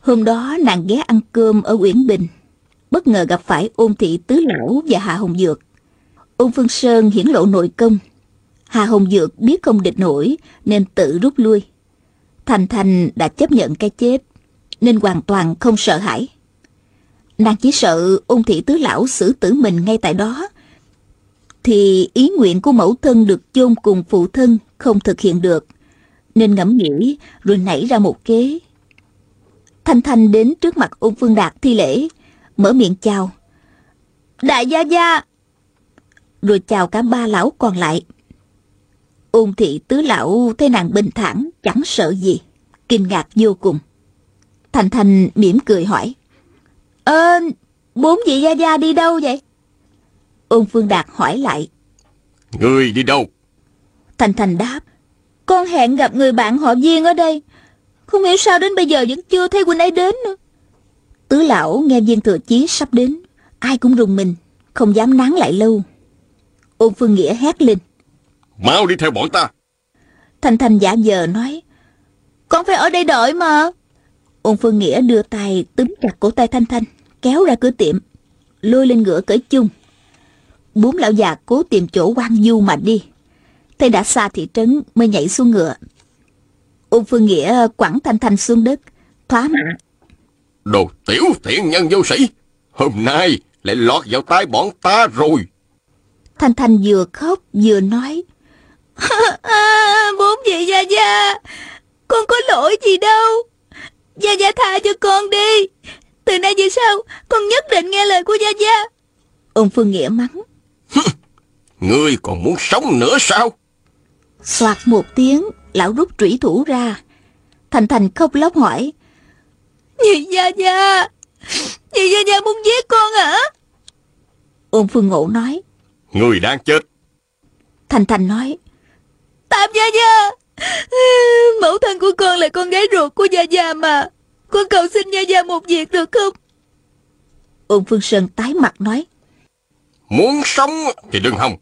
Hôm đó nàng ghé ăn cơm ở Uyển Bình, bất ngờ gặp phải Ôn Thị Tứ Lão và Hà Hồng Dược. Ôn Phương Sơn hiển lộ nội công, Hà Hồng Dược biết không địch nổi nên tự rút lui. Thanh Thanh đã chấp nhận cái chết nên hoàn toàn không sợ hãi. Nàng chỉ sợ Ôn Thị Tứ Lão xử tử mình ngay tại đó, thì ý nguyện của mẫu thân được chôn cùng phụ thân không thực hiện được, nên ngẫm nghĩ rồi nảy ra một kế. Thanh Thanh đến trước mặt Ôn Phương Đạt thi lễ, mở miệng chào đại gia gia, rồi chào cả ba lão còn lại. Ôn Thị Tứ Lão thấy nàng bình thản chẳng sợ gì, kinh ngạc vô cùng. Thanh Thanh mỉm cười hỏi: ơ, bốn vị gia gia đi đâu vậy? Ôn Phương Đạt hỏi lại: người đi đâu? Thanh Thanh đáp: con hẹn gặp người bạn họ Viên ở đây, không hiểu sao đến bây giờ vẫn chưa thấy huynh ấy đến nữa. Tứ lão nghe Viên Thừa Chí sắp đến, ai cũng rùng mình, không dám nán lại lâu. Ôn Phương Nghĩa hét lên: mau đi theo bọn ta. Thanh Thanh giả vờ nói: con phải ở đây đợi mà. Ôn Phương Nghĩa đưa tay túm chặt cổ tay Thanh Thanh, kéo ra cửa tiệm, lôi lên ngựa cởi chung. Bốn lão già cố tìm chỗ hoang du mà đi, thấy đã xa thị trấn mới nhảy xuống ngựa. Ôn Phương Nghĩa quẳng Thanh Thanh xuống đất, thóa mạ: đồ tiểu tiện nhân vô sĩ, hôm nay lại lọt vào tay bọn ta rồi. Thanh Thanh vừa khóc vừa nói: à, bốn vị gia gia, con có lỗi gì đâu, gia gia tha cho con đi, từ nay về sau con nhất định nghe lời của gia gia. Ôn Phương Nghĩa mắng: ngươi còn muốn sống nữa sao? Soạt một tiếng, lão rút trủy thủ ra. Thanh Thanh khóc lóc hỏi: nhị gia gia, nhị gia gia muốn giết con hả? Ôn Phương Ngộ nói: người đang chết. Thanh Thanh nói: tạm gia gia, mẫu thân của con là con gái ruột của gia gia mà, con cầu xin gia gia một việc được không? Ôn Phương Sơn tái mặt nói: muốn sống thì đừng hòng.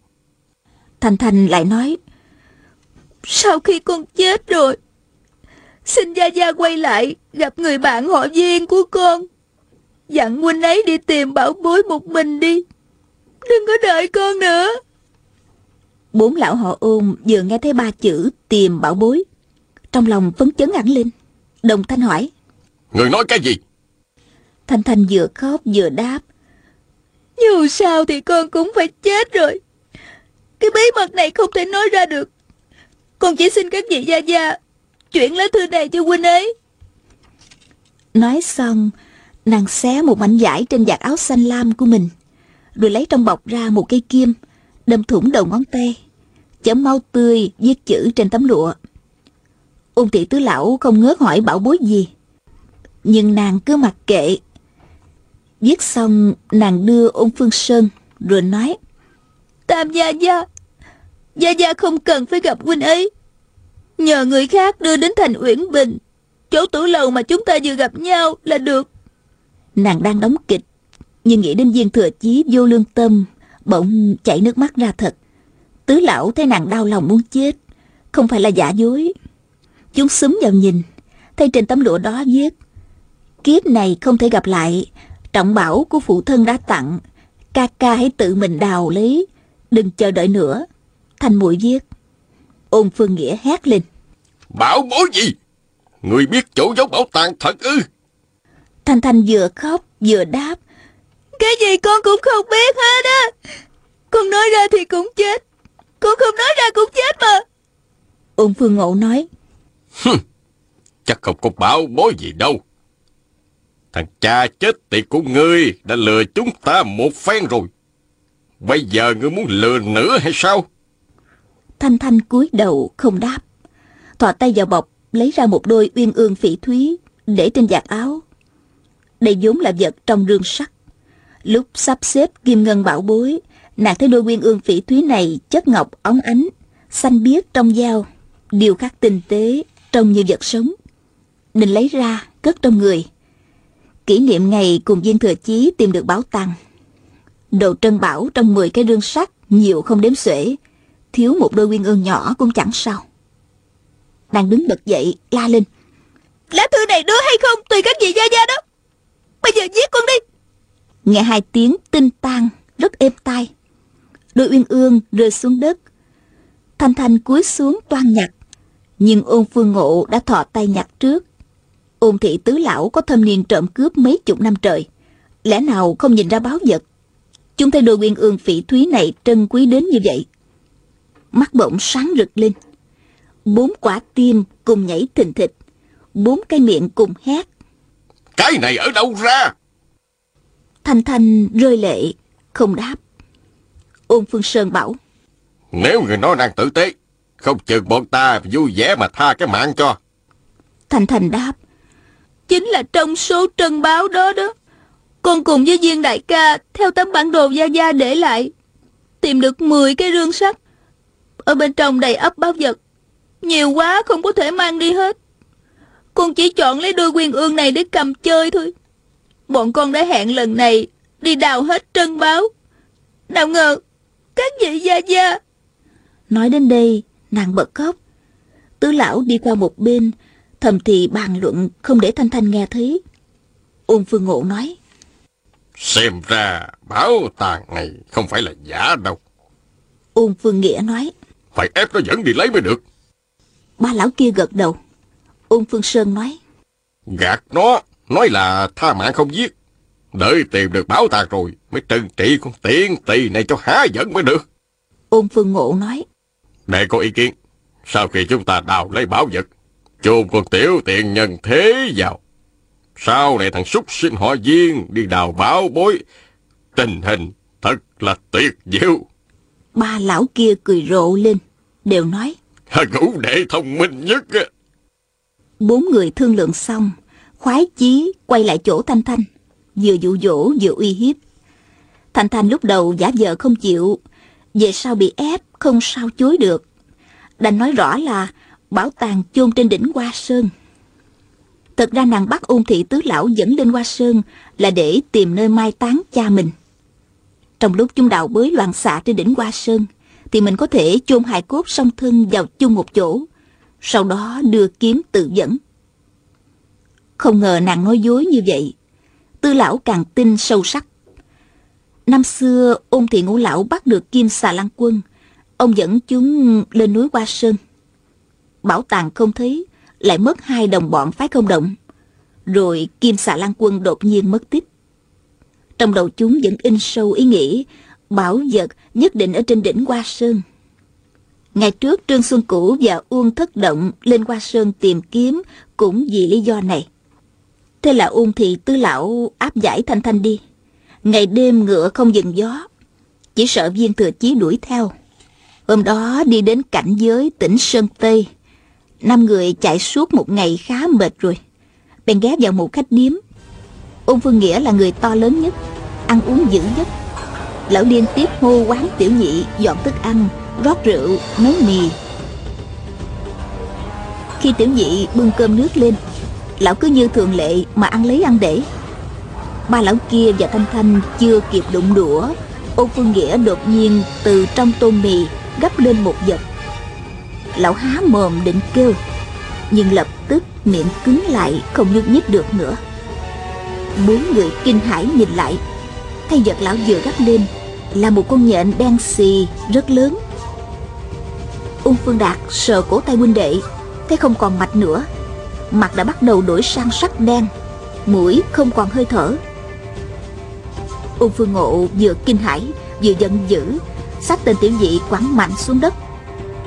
Thanh Thanh lại nói: sau khi con chết rồi, xin gia gia quay lại gặp người bạn họ Viên của con, dặn huynh ấy đi tìm bảo bối một mình đi, đừng có đợi con nữa. Bốn lão họ Ôn vừa nghe thấy ba chữ tìm bảo bối, trong lòng phấn chấn hẳn lên, đồng thanh hỏi: người nói cái gì? Thanh Thanh vừa khóc vừa đáp: dù sao thì con cũng phải chết rồi, cái bí mật này không thể nói ra được, con chỉ xin các vị gia gia chuyển lá thư này cho huynh ấy. Nói xong, nàng xé một mảnh vải trên vạt áo xanh lam của mình, rồi lấy trong bọc ra một cây kim, đâm thủng đầu ngón tay, chấm máu tươi viết chữ trên tấm lụa. Ôn Thị Tứ Lão không ngớt hỏi bảo bối gì, nhưng nàng cứ mặc kệ. Viết xong, nàng đưa Ôn Phương Sơn rồi nói: Tam gia gia, gia gia không cần phải gặp huynh ấy, nhờ người khác đưa đến thành Uyển Bình, chỗ tử lầu mà chúng ta vừa gặp nhau là được. Nàng đang đóng kịch, nhưng nghĩ đến Viên Thừa Chí vô lương tâm, bỗng chảy nước mắt ra thật. Tứ lão thấy nàng đau lòng muốn chết, không phải là giả dối. Chúng xúm vào nhìn, thấy trên tấm lụa đó viết: Kiếp này không thể gặp lại, trọng bảo của phụ thân đã tặng, ca ca hãy tự mình đào lấy, đừng chờ đợi nữa. Thanh muội viết. Ôn Phương Nghĩa hét lên: Bảo bối gì? Người biết chỗ giấu bảo tàng thật ư? Thanh Thanh vừa khóc vừa đáp: Cái gì con cũng không biết hết á. Con nói ra thì cũng chết, con không nói ra cũng chết mà. Ôn Phương Ngộ nói: Hừm, chắc không có bảo bối gì đâu. Thằng cha chết tiệt của ngươi đã lừa chúng ta một phen rồi, bây giờ ngươi muốn lừa nữa hay sao? Thanh Thanh cúi đầu không đáp, thò tay vào bọc lấy ra một đôi uyên ương phỉ thúy để trên vạt áo. Đây vốn là vật trong rương sắt. Lúc sắp xếp kim ngân bảo bối, nàng thấy đôi uyên ương phỉ thúy này chất ngọc óng ánh, xanh biếc trong dao, điêu khắc tinh tế, trông như vật sống. Định lấy ra cất trong người, kỷ niệm ngày cùng Viên Thừa Chí tìm được bảo tàng. Đồ trân bảo trong mười cái rương sắt nhiều không đếm xuể, thiếu một đôi uyên ương nhỏ cũng chẳng sao. Nàng đứng bật dậy la lên: Lá thư này đưa hay không tùy các vị gia gia đó, bây giờ giết con đi. Nghe hai tiếng tinh tan rất êm tai, đôi uyên ương rơi xuống đất. Thanh Thanh cúi xuống toan nhặt, nhưng Ôn Phương Ngộ đã thò tay nhặt trước. Ôn thị tứ lão có thâm niên trộm cướp mấy chục năm trời, lẽ nào không nhìn ra báo vật? Chúng thấy đôi uyên ương phỉ thúy này trân quý đến như vậy, mắt bỗng sáng rực lên. Bốn quả tim cùng nhảy thình thịch, bốn cái miệng cùng hét: Cái này ở đâu ra? Thanh Thanh rơi lệ không đáp. Ôn Phương Sơn bảo: Nếu người nói nàng tử tế, không chừng bọn ta vui vẻ mà tha cái mạng cho. Thanh Thanh đáp: Chính là trong số trân báo đó đó, con cùng với Viên đại ca theo tấm bản đồ gia gia để lại, tìm được mười cái rương sắt, ở bên trong đầy ắp báo vật, nhiều quá không có thể mang đi hết. Con chỉ chọn lấy đôi uyên ương này để cầm chơi thôi. Bọn con đã hẹn lần này đi đào hết trân báo, nào ngờ các vị gia gia. Nói đến đây nàng bật khóc. Tứ lão đi qua một bên thầm thì bàn luận, không để Thanh Thanh nghe thấy. Ôn Phương Ngộ nói: Xem ra bảo tàng này không phải là giả đâu. Ôn Phương Nghĩa nói: Phải ép nó dẫn đi lấy mới được. Ba lão kia gật đầu. Ôn Phương Sơn nói: Gạt nó, nói là tha mạng không giết, đợi tìm được bảo tàng rồi mới trừng trị con tiện tỳ này cho há giận mới được. Ôn Phương Ngộ nói: Đệ có ý kiến, sau khi chúng ta đào lấy bảo vật, chôn con tiểu tiện nhân thế vào, sau này thằng súc sinh họ Viên đi đào bảo bối, tình hình thật là tuyệt diệu. Ba lão kia cười rộ lên, đều nói: Ngũ đệ thông minh nhất. Bốn người thương lượng xong, khoái chí quay lại chỗ Thanh Thanh, vừa dụ dỗ vừa uy hiếp. Thanh Thanh lúc đầu giả vờ không chịu, về sau bị ép không sao chối được, đành nói rõ là bảo tàng chôn trên đỉnh Hoa Sơn. Thật ra nàng bắt Ôn thị tứ lão dẫn lên Hoa Sơn là để tìm nơi mai táng cha mình. Trong lúc chúng đào bới loạn xạ trên đỉnh Hoa Sơn, thì mình có thể chôn hài cốt song thân vào chung một chỗ, sau đó đưa kiếm tự dẫn. Không ngờ nàng nói dối như vậy, tư lão càng tin sâu sắc. Năm xưa Ôn thị ngũ lão bắt được Kim Xà Lan Quân, ông dẫn chúng lên núi Hoa Sơn. Bảo tàng không thấy, lại mất hai đồng bọn phái không động, rồi Kim Xà Lan Quân đột nhiên mất tích. Trong đầu chúng vẫn in sâu ý nghĩ bảo vật nhất định ở trên đỉnh Hoa Sơn. Ngày trước Trương Xuân Cửu và Uông Thất Động lên Hoa Sơn tìm kiếm cũng vì lý do này. Thế là Uông thị tứ lão áp giải Thanh Thanh đi, ngày đêm ngựa không dừng gió, chỉ sợ Viên Thừa Chí đuổi theo. Hôm đó đi đến cảnh giới tỉnh Sơn Tây, năm người chạy suốt một ngày khá mệt rồi, bèn ghé vào một khách điếm. Ôn Phương Nghĩa là người to lớn nhất, ăn uống dữ nhất, lão liên tiếp hô quán tiểu nhị dọn thức ăn, rót rượu, nấu mì. Khi tiểu nhị bưng cơm nước lên, lão cứ như thường lệ mà ăn lấy ăn để. Ba lão kia và Thanh Thanh chưa kịp đụng đũa, Ôn Phương Nghĩa đột nhiên từ trong tô mì gắp lên một vật. Lão há mồm định kêu, nhưng lập tức miệng cứng lại không nhúc nhích được nữa. Bốn người kinh hãi nhìn lại, thấy vật lão vừa gắp lên là một con nhện đen xì rất lớn. Ôn Phương Đạt sờ cổ tay huynh đệ, thấy không còn mạch nữa, mặt đã bắt đầu đổi sang sắc đen, mũi không còn hơi thở. Ôn Phương Ngộ vừa kinh hãi vừa giận dữ, xách tên tiểu dị quẳng mạnh xuống đất.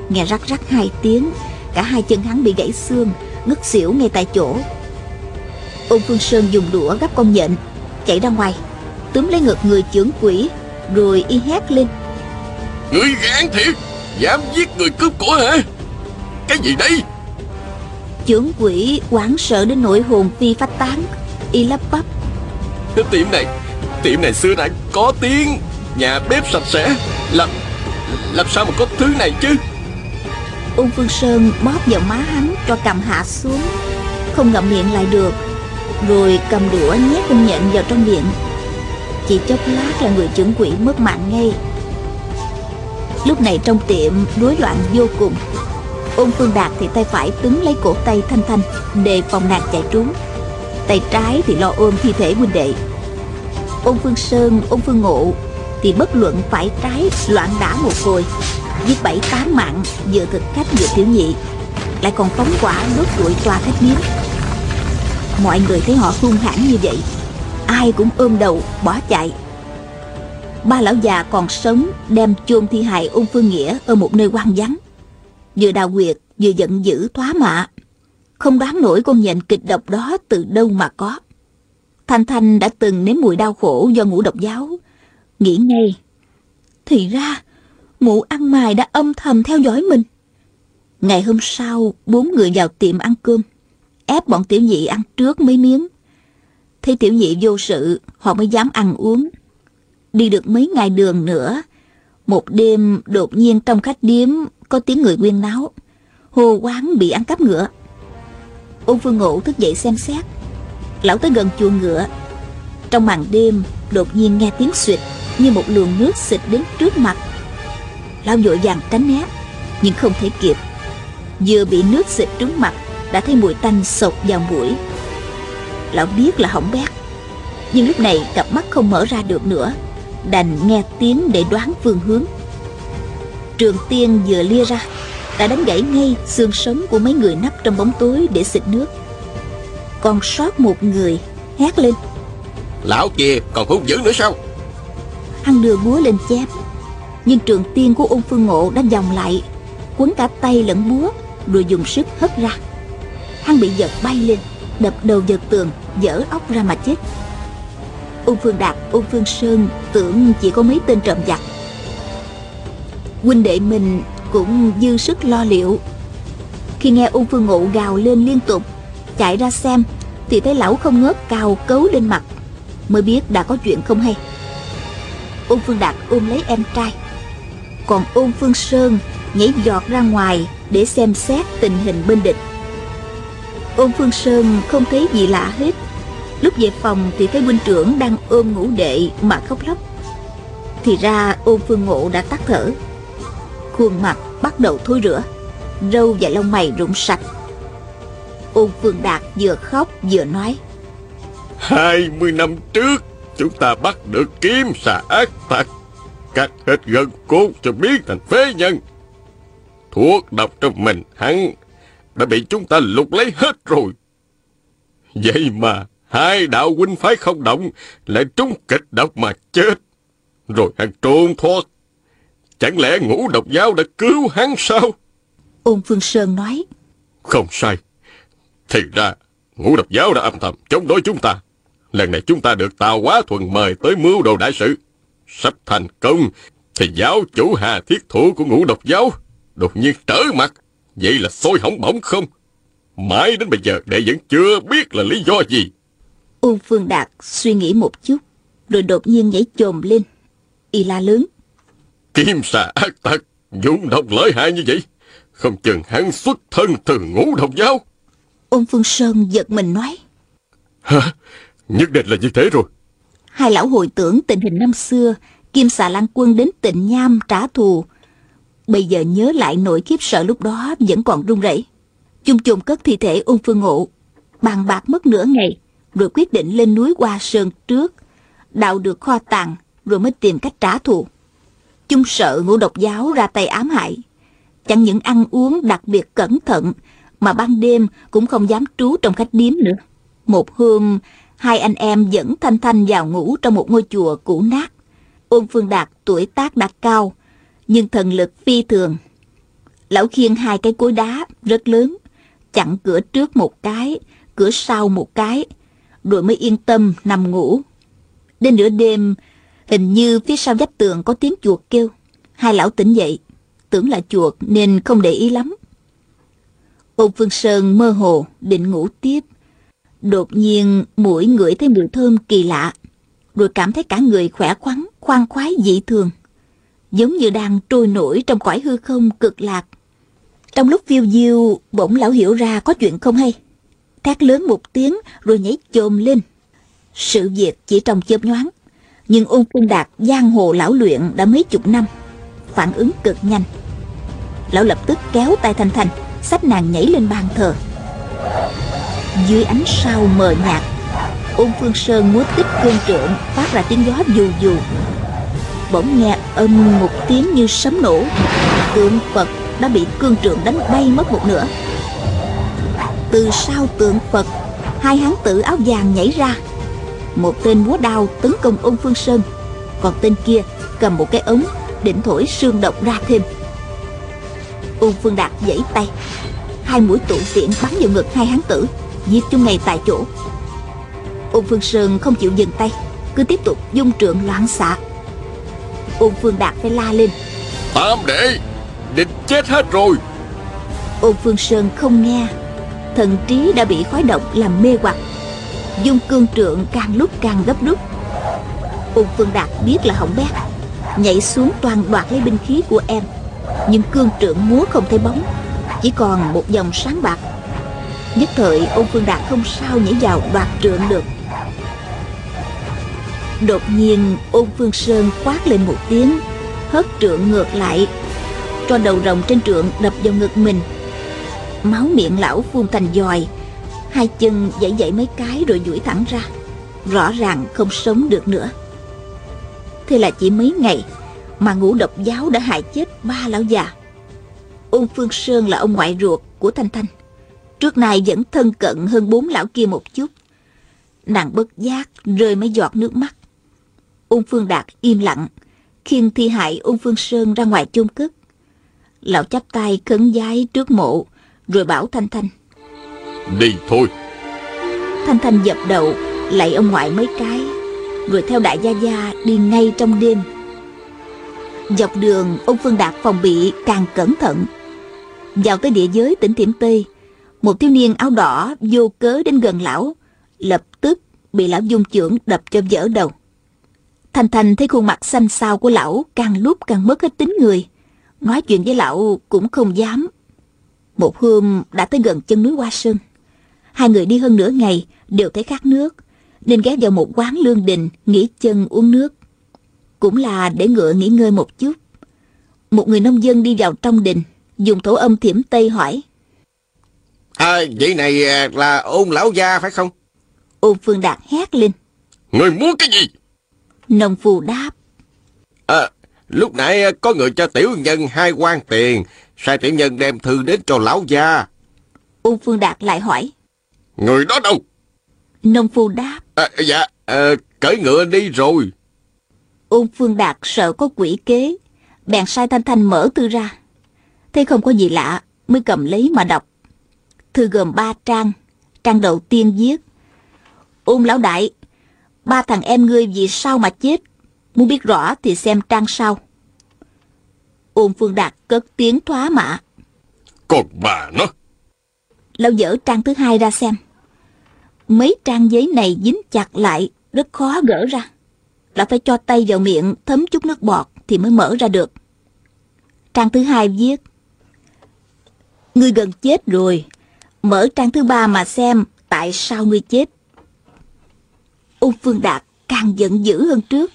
Nghe rắc rắc hai tiếng, cả hai chân hắn bị gãy xương, ngất xỉu ngay tại chỗ. Ôn Phương Sơn dùng đũa gắp con nhện, chạy ra ngoài, túm lấy ngực người chưởng quỷ, rồi y hét lên: Người gan thiệt, dám giết người cướp của hả? Cái gì đây? Chưởng quỷ hoảng sợ đến nỗi hồn phi phách tán, y lắp bắp: Tiệm này, tiệm này xưa nãy có tiếng, nhà bếp sạch sẽ, làm, làm sao mà có thứ này chứ? Ôn Phương Sơn bóp vào má hắn cho cầm hạ xuống, không ngậm miệng lại được, rồi cầm đũa nhét con nhện vào trong miệng. Chỉ chốc lát là người chưởng quỷ mất mạng ngay. Lúc này trong tiệm rối loạn vô cùng. Ôn Phương Đạt thì tay phải túm lấy cổ tay Thanh Thanh để phòng nàng chạy trốn, tay trái thì lo ôm thi thể huynh đệ. Ôn Phương Sơn, Ôn Phương Ngộ thì bất luận phải trái loạn đả một hồi, giết bảy tám mạng vừa thực khách vừa tiểu nhị, lại còn phóng quả đốt rụi tòa tháp miếu. Mọi người thấy họ hung hãn như vậy, ai cũng ôm đầu bỏ chạy. Ba lão già còn sống đem chôn thi hài Ôn Phương Nghĩa ở một nơi hoang vắng, vừa đào huyệt vừa giận dữ thoá mạ. Không đoán nổi con nhện kịch độc đó từ đâu mà có. Thanh Thanh đã từng nếm mùi đau khổ do ngũ độc giáo, nghĩ ngay thì ra mụ ăn mày đã âm thầm theo dõi mình. Ngày hôm sau, bốn người vào tiệm ăn cơm, ép bọn tiểu nhị ăn trước mấy miếng. Thấy tiểu nhị vô sự, họ mới dám ăn uống. Đi được mấy ngày đường nữa, một đêm đột nhiên trong khách điếm có tiếng người huyên náo, hô quán bị ăn cắp ngựa. Ôn Phương Ngộ thức dậy xem xét, lão tới gần chuồng ngựa. Trong màn đêm, đột nhiên nghe tiếng xuỵt như một luồng nước xịt đến trước mặt. Lão vội vàng tránh né, nhưng không thể kịp. Vừa bị nước xịt trúng mặt, đã thấy mùi tanh sộc vào mũi. Lão biết là hỏng bét, nhưng lúc này cặp mắt không mở ra được nữa, đành nghe tiếng để đoán phương hướng. Trường tiên vừa lia ra, đã đánh gãy ngay xương sống của mấy người nấp trong bóng tối để xịt nước. Còn sót một người hét lên: Lão kia còn hung dữ nữa sao? Hắn đưa búa lên chém, nhưng trường tiên của Ôn Phương Ngộ đã vòng lại, quấn cả tay lẫn búa, rồi dùng sức hất ra. Hắn bị giật bay lên, đập đầu vào tường, dở óc ra mà chết. Ôn Phương Đạt, Ôn Phương Sơn tưởng chỉ có mấy tên trộm giặc, huynh đệ mình cũng dư sức lo liệu. Khi nghe Ôn Phương Ngộ gào lên liên tục, chạy ra xem thì thấy lão không ngớt cào cấu lên mặt, mới biết đã có chuyện không hay. Ôn Phương Đạt ôm lấy em trai, còn Ôn Phương Sơn nhảy giọt ra ngoài để xem xét tình hình bên địch. Ôn Phương Sơn không thấy gì lạ hết. Lúc về phòng thì thấy huynh trưởng đang ôm ngũ đệ mà khóc lóc. Thì ra Ôn Phương Ngộ đã tắt thở, khuôn mặt bắt đầu thối rữa, râu và lông mày rụng sạch. Ôn Phương Đạt vừa khóc vừa nói: Hai mươi năm trước chúng ta bắt được kiếm xà ác tặc, cắt hết gân cốt rồi biến thành phế nhân. Thuốc độc trong mình hắn đã bị chúng ta lục lấy hết rồi. Vậy mà hai đạo huynh phái không động, lại trúng kịch độc mà chết. Rồi hắn trốn thoát. Chẳng lẽ ngũ độc giáo đã cứu hắn sao? Ôn Phương Sơn nói: Không sai. Thì ra ngũ độc giáo đã âm thầm chống đối chúng ta. Lần này chúng ta được Tào Quá Thuần mời tới mưu đồ đại sự. Sắp thành công thì giáo chủ Hà Thiết Thủ của ngũ độc giáo đột nhiên trở mặt. Vậy là xôi hỏng bỏng không? Mãi đến bây giờ đệ vẫn chưa biết là lý do gì. Ôn Phương Đạt suy nghĩ một chút, rồi đột nhiên nhảy chồm lên, Y la lớn: Kim xà ác tặc, dũng độc lợi hại như vậy, không chừng hắn xuất thân từ Ngũ Độc Giáo. Ôn Phương Sơn giật mình nói: Hả? Nhất định là như thế rồi. Hai lão hồi tưởng tình hình năm xưa, Kim Xà Lan Quân đến Tịnh Nham trả thù. Bây giờ nhớ lại nỗi khiếp sợ lúc đó vẫn còn run rẩy. Chung chung cất thi thể Ôn Phương Ngộ, bàn bạc mất nửa ngày, rồi quyết định lên núi Hoa Sơn trước, đào được kho tàng, rồi mới tìm cách trả thù. Chung sợ Ngũ Độc Giáo ra tay ám hại, chẳng những ăn uống đặc biệt cẩn thận, mà ban đêm cũng không dám trú trong khách điếm nữa. Một hôm, hai anh em dẫn Thanh Thanh vào ngủ trong một ngôi chùa cũ nát. Ôn Phương Đạt tuổi tác đã cao, nhưng thần lực phi thường. Lão khiêng hai cái cối đá rất lớn, chặn cửa trước một cái, cửa sau một cái, rồi mới yên tâm nằm ngủ. Đến nửa đêm, hình như phía sau vách tường có tiếng chuột kêu. Hai lão tỉnh dậy, tưởng là chuột nên không để ý lắm. Ôn Phương Sơn mơ hồ định ngủ tiếp, đột nhiên mũi ngửi thấy mùi thơm kỳ lạ, rồi cảm thấy cả người khỏe khoắn, khoan khoái dị thường, giống như đang trôi nổi trong cõi hư không cực lạc. Trong lúc phiêu diêu, bỗng lão hiểu ra có chuyện không hay, thét lớn một tiếng rồi nhảy chồm lên. Sự việc chỉ trong chớp nhoáng, nhưng Ôn Phương Đạt giang hồ lão luyện đã mấy chục năm, phản ứng cực nhanh. Lão lập tức kéo tay Thanh Thanh, xách nàng nhảy lên bàn thờ. Dưới ánh sao mờ nhạt, Ôn Phương Sơn múa tích cương trượng phát ra tiếng gió dù dù. Bỗng nghe âm một tiếng như sấm nổ, tượng Phật đã bị cương trượng đánh bay mất một nửa. Từ sau tượng Phật, hai hán tử áo vàng nhảy ra. Một tên múa đao tấn công Ôn Phương Sơn, còn tên kia cầm một cái ống định thổi sương độc ra thêm. Ôn Phương Đạt giãy tay, hai mũi tụ tiễn bắn vào ngực hai hán tử, giết chúng ngay tại chỗ. Ôn Phương Sơn không chịu dừng tay, cứ tiếp tục dung trượng loạn xạ. Ôn Phương Đạt phải la lên: Tam đệ, địch chết hết rồi. Ôn Phương Sơn không nghe, thần trí đã bị khói độc làm mê hoặc, dung cương trượng càng lúc càng gấp rút. Ôn Phương Đạt biết là hỏng bét, nhảy xuống toàn đoạt lấy binh khí của em, nhưng cương trượng múa không thấy bóng, chỉ còn một dòng sáng bạc. Nhất thời Ôn Phương Đạt không sao nhảy vào đoạt trượng được. Đột nhiên Ôn Phương Sơn quát lên một tiếng, hất trượng ngược lại, cho đầu rồng trên trượng đập vào ngực mình. Máu miệng lão phun thành giòi, hai chân giãy giãy mấy cái rồi duỗi thẳng ra, rõ ràng không sống được nữa. Thế là chỉ mấy ngày mà Ngũ Độc Giáo đã hại chết ba lão già. Ôn Phương Sơn là ông ngoại ruột của Thanh Thanh, trước nay vẫn thân cận hơn bốn lão kia một chút. Nàng bất giác rơi mấy giọt nước mắt. Ôn Phương Đạt im lặng, khiêng thi hại Ôn Phương Sơn ra ngoài chôn cất. Lão chắp tay khấn vái trước mộ, rồi bảo Thanh Thanh: Đi thôi. Thanh Thanh dập đầu lạy ông ngoại mấy cái, rồi theo đại gia gia đi ngay trong đêm. Dọc đường Ôn Phương Đạt phòng bị càng cẩn thận. Vào tới địa giới tỉnh Thiểm Tây, một thiếu niên áo đỏ vô cớ đến gần lão, lập tức bị lão dung chưởng đập cho vỡ đầu. Thanh Thanh thấy khuôn mặt xanh xao của lão càng lúc càng mất hết tính người, nói chuyện với lão cũng không dám. Một hôm đã tới gần chân núi Hoa Sơn, hai người đi hơn nửa ngày đều thấy khát nước, nên ghé vào một quán lương đình nghỉ chân uống nước, cũng là để ngựa nghỉ ngơi một chút. Một người nông dân đi vào trong đình, dùng thổ âm Thiểm Tây hỏi: À, vậy này là Ôn lão gia phải không? Ôn Phương Đạt hét lên: Người muốn cái gì? Nông phu đáp: À, lúc nãy có người cho tiểu nhân hai quan tiền, sai tiểu nhân đem thư đến cho lão gia. Ôn Phương Đạt lại hỏi: Người đó đâu? Nông phu đáp: à, Dạ, à, cởi ngựa đi rồi. Ôn Phương Đạt sợ có quỷ kế, bèn sai Thanh Thanh mở thư ra. Thấy không có gì lạ, mới cầm lấy mà đọc. Thư gồm ba trang. Trang đầu tiên viết: Ôn lão đại, ba thằng em ngươi vì sao mà chết? Muốn biết rõ thì xem trang sau. Ôn Phương Đạt cất tiếng thoá mạ: Còn bà nó! Lão dở trang thứ hai ra xem. Mấy trang giấy này dính chặt lại, rất khó gỡ ra. là phải cho tay vào miệng thấm chút nước bọt thì mới mở ra được. Trang thứ hai viết: Ngươi gần chết rồi, mở trang thứ ba mà xem tại sao ngươi chết. Ôn Phương Đạt càng giận dữ hơn trước,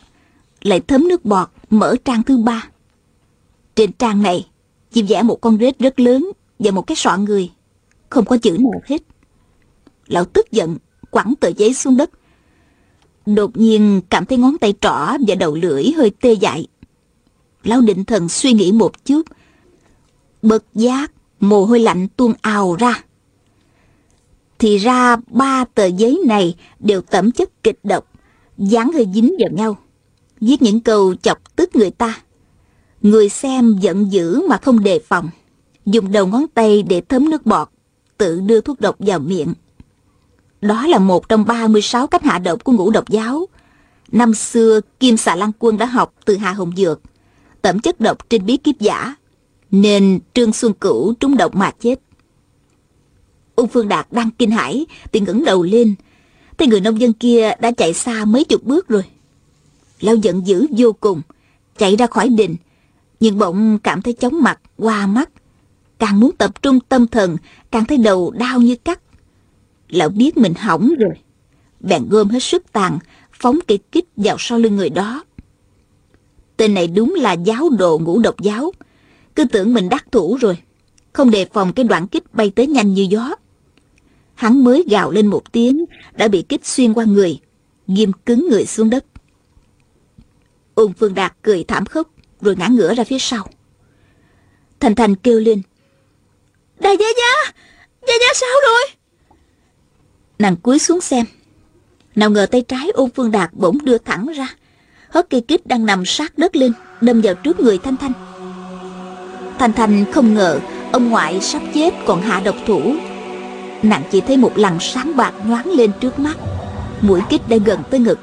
lại thấm nước bọt mở trang thứ ba. Trên trang này chỉ vẽ một con rết rất lớn và một cái sọ người, không có chữ nào hết. Lão tức giận quẳng tờ giấy xuống đất. Đột nhiên cảm thấy ngón tay trỏ và đầu lưỡi hơi tê dại. Lão định thần suy nghĩ một chút, bất giác mồ hôi lạnh tuôn ào ra. Thì ra ba tờ giấy này đều tẩm chất kịch độc, dán hơi dính vào nhau, viết những câu chọc tức người ta. Người xem giận dữ mà không đề phòng, dùng đầu ngón tay để thấm nước bọt, tự đưa thuốc độc vào miệng. Đó là một trong ba mươi sáu cách hạ độc của Ngũ Độc Giáo. Năm xưa Kim Xà Lan Quân đã học từ Hà Hồng Dược, tẩm chất độc trên bí kíp giả, nên Trương Xuân Cửu trúng độc mà chết. Ôn Phương Đạt đang kinh hãi thì ngẩng đầu lên, thấy người nông dân kia đã chạy xa mấy chục bước rồi. Lão giận dữ vô cùng, chạy ra khỏi đình, nhưng bỗng cảm thấy chóng mặt, hoa mắt. Càng muốn tập trung tâm thần, càng thấy đầu đau như cắt. Lão biết mình hỏng rồi, bèn gom hết sức tàn, phóng cây kích vào sau lưng người đó. Tên này đúng là giáo đồ Ngũ Độc Giáo, cứ tưởng mình đắc thủ rồi, không đề phòng cái đoạn kích bay tới nhanh như gió. Hắn mới gào lên một tiếng đã bị kích xuyên qua người, ghim cứng người xuống đất. Ôn Phương Đạt cười thảm khốc rồi ngã ngửa ra phía sau. Thanh Thanh kêu lên: Đại gia gia, gia gia sao rồi? Nàng cúi xuống xem, nào ngờ tay trái Ôn Phương Đạt bỗng đưa thẳng ra, hất cây kích đang nằm sát đất lên, đâm vào trước người Thanh Thanh. Thanh Thanh không ngờ ông ngoại sắp chết còn hạ độc thủ. Nàng chỉ thấy một lằn sáng bạc nhoáng lên trước mắt, mũi kích đã gần tới ngực.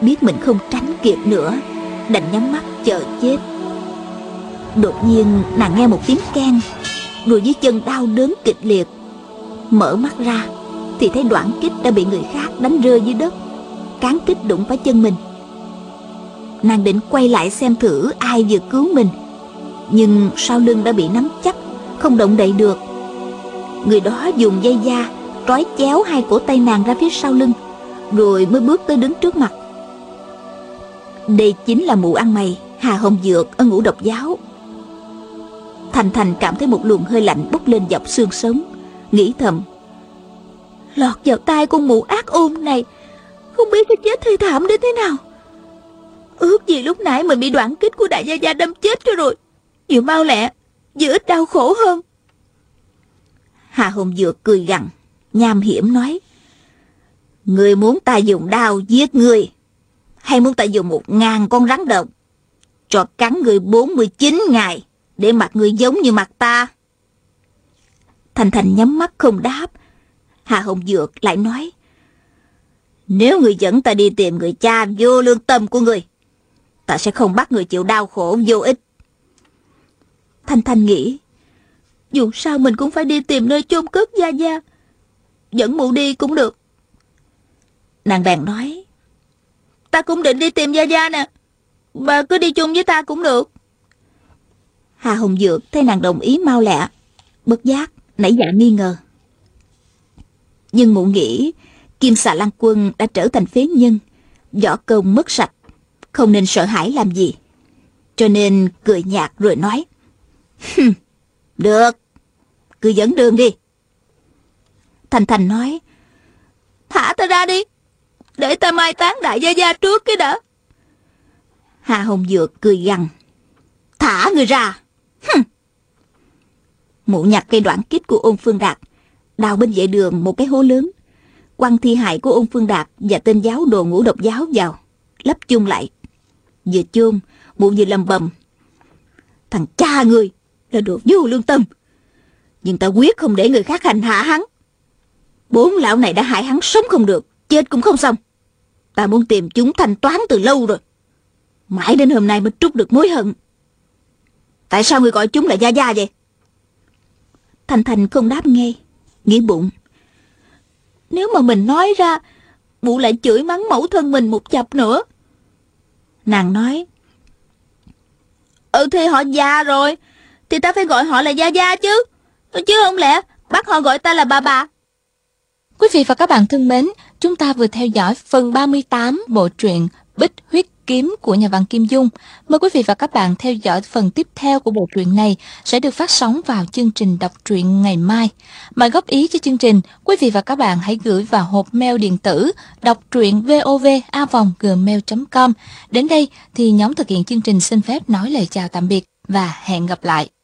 Biết mình không tránh kịp nữa, đành nhắm mắt chờ chết. Đột nhiên nàng nghe một tiếng keng, rồi dưới chân đau đớn kịch liệt. Mở mắt ra thì thấy đoạn kích đã bị người khác đánh rơi dưới đất, cán kích đụng phải chân mình. Nàng định quay lại xem thử ai vừa cứu mình, nhưng sau lưng đã bị nắm chặt, không động đậy được. Người đó dùng dây da trói chéo hai cổ tay nàng ra phía sau lưng, rồi mới bước tới đứng trước mặt. Đây chính là mụ ăn mày Hà Hồng Dược ở Ngũ Độc Giáo. Thành Thành cảm thấy một luồng hơi lạnh bốc lên dọc xương sống, nghĩ thầm: Lọt vào tay con mụ ác ôn này, không biết cái chết thê thảm đến thế nào. Ước gì lúc nãy mình bị đoạn kích của đại gia gia đâm chết cho rồi, vừa mau lẹ, vừa ít đau khổ hơn. Hà Hồng Dược cười gằn, nham hiểm nói: Ngươi muốn ta dùng đao giết ngươi, hay muốn ta dùng một ngàn con rắn độc cho cắn ngươi bốn mươi chín ngày, để mặt ngươi giống như mặt ta? Thành Thành nhắm mắt không đáp. Hà Hồng Dược lại nói: Nếu ngươi dẫn ta đi tìm người cha vô lương tâm của ngươi, ta sẽ không bắt ngươi chịu đau khổ vô ích. Thanh Thanh nghĩ, dù sao mình cũng phải đi tìm nơi chôn cất gia gia, dẫn mụ đi cũng được. Nàng bèn nói: Ta cũng định đi tìm gia gia nè, bà cứ đi chung với ta cũng được. Hà Hồng Dược thấy nàng đồng ý mau lẹ, bất giác nảy dạ nghi ngờ. Nhưng mụ nghĩ Kim Xà Lan Quân đã trở thành phế nhân, võ công mất sạch, không nên sợ hãi làm gì, cho nên cười nhạt rồi nói: Được, cứ dẫn đường đi. Thành Thành nói: Thả ta ra đi, để ta mai táng đại gia gia trước cái đã. Hà Hồng Dược cười gằn: Thả người ra. Mụ nhặt cây đoạn kích của Ôn Phương Đạt, đào bên vệ đường một cái hố lớn, quăng thi hài của Ôn Phương Đạt và tên giáo đồ Ngũ Độc Giáo vào, lấp chung lại. Vừa chôn, mụ vừa lầm bầm: Thằng cha người là đồ vô lương tâm, nhưng ta quyết không để người khác hành hạ hắn. Bốn lão này đã hại hắn sống không được, chết cũng không xong. Ta muốn tìm chúng thanh toán từ lâu rồi, mãi đến hôm nay mới trút được mối hận. Tại sao người gọi chúng là gia gia vậy? Thành Thành không đáp nghe, nghĩ bụng: Nếu mà mình nói ra, mụ lại chửi mắng mẫu thân mình một chập nữa, Nàng nói, ừ thì họ già rồi thì ta phải gọi họ là Gia Gia chứ, chứ không lẽ bắt họ gọi ta là bà bà. Quý vị và các bạn thân mến, chúng ta vừa theo dõi phần ba mươi tám bộ truyện Bích Huyết Kiếm của nhà văn Kim Dung. Mời quý vị và các bạn theo dõi phần tiếp theo của bộ truyện này sẽ được phát sóng vào chương trình đọc truyện ngày mai. Mà góp ý cho chương trình, quý vị và các bạn hãy gửi vào hộp mail điện tử đọc truyện vov a vòng gmail chấm com. Đến đây thì nhóm thực hiện chương trình xin phép nói lời chào tạm biệt và hẹn gặp lại.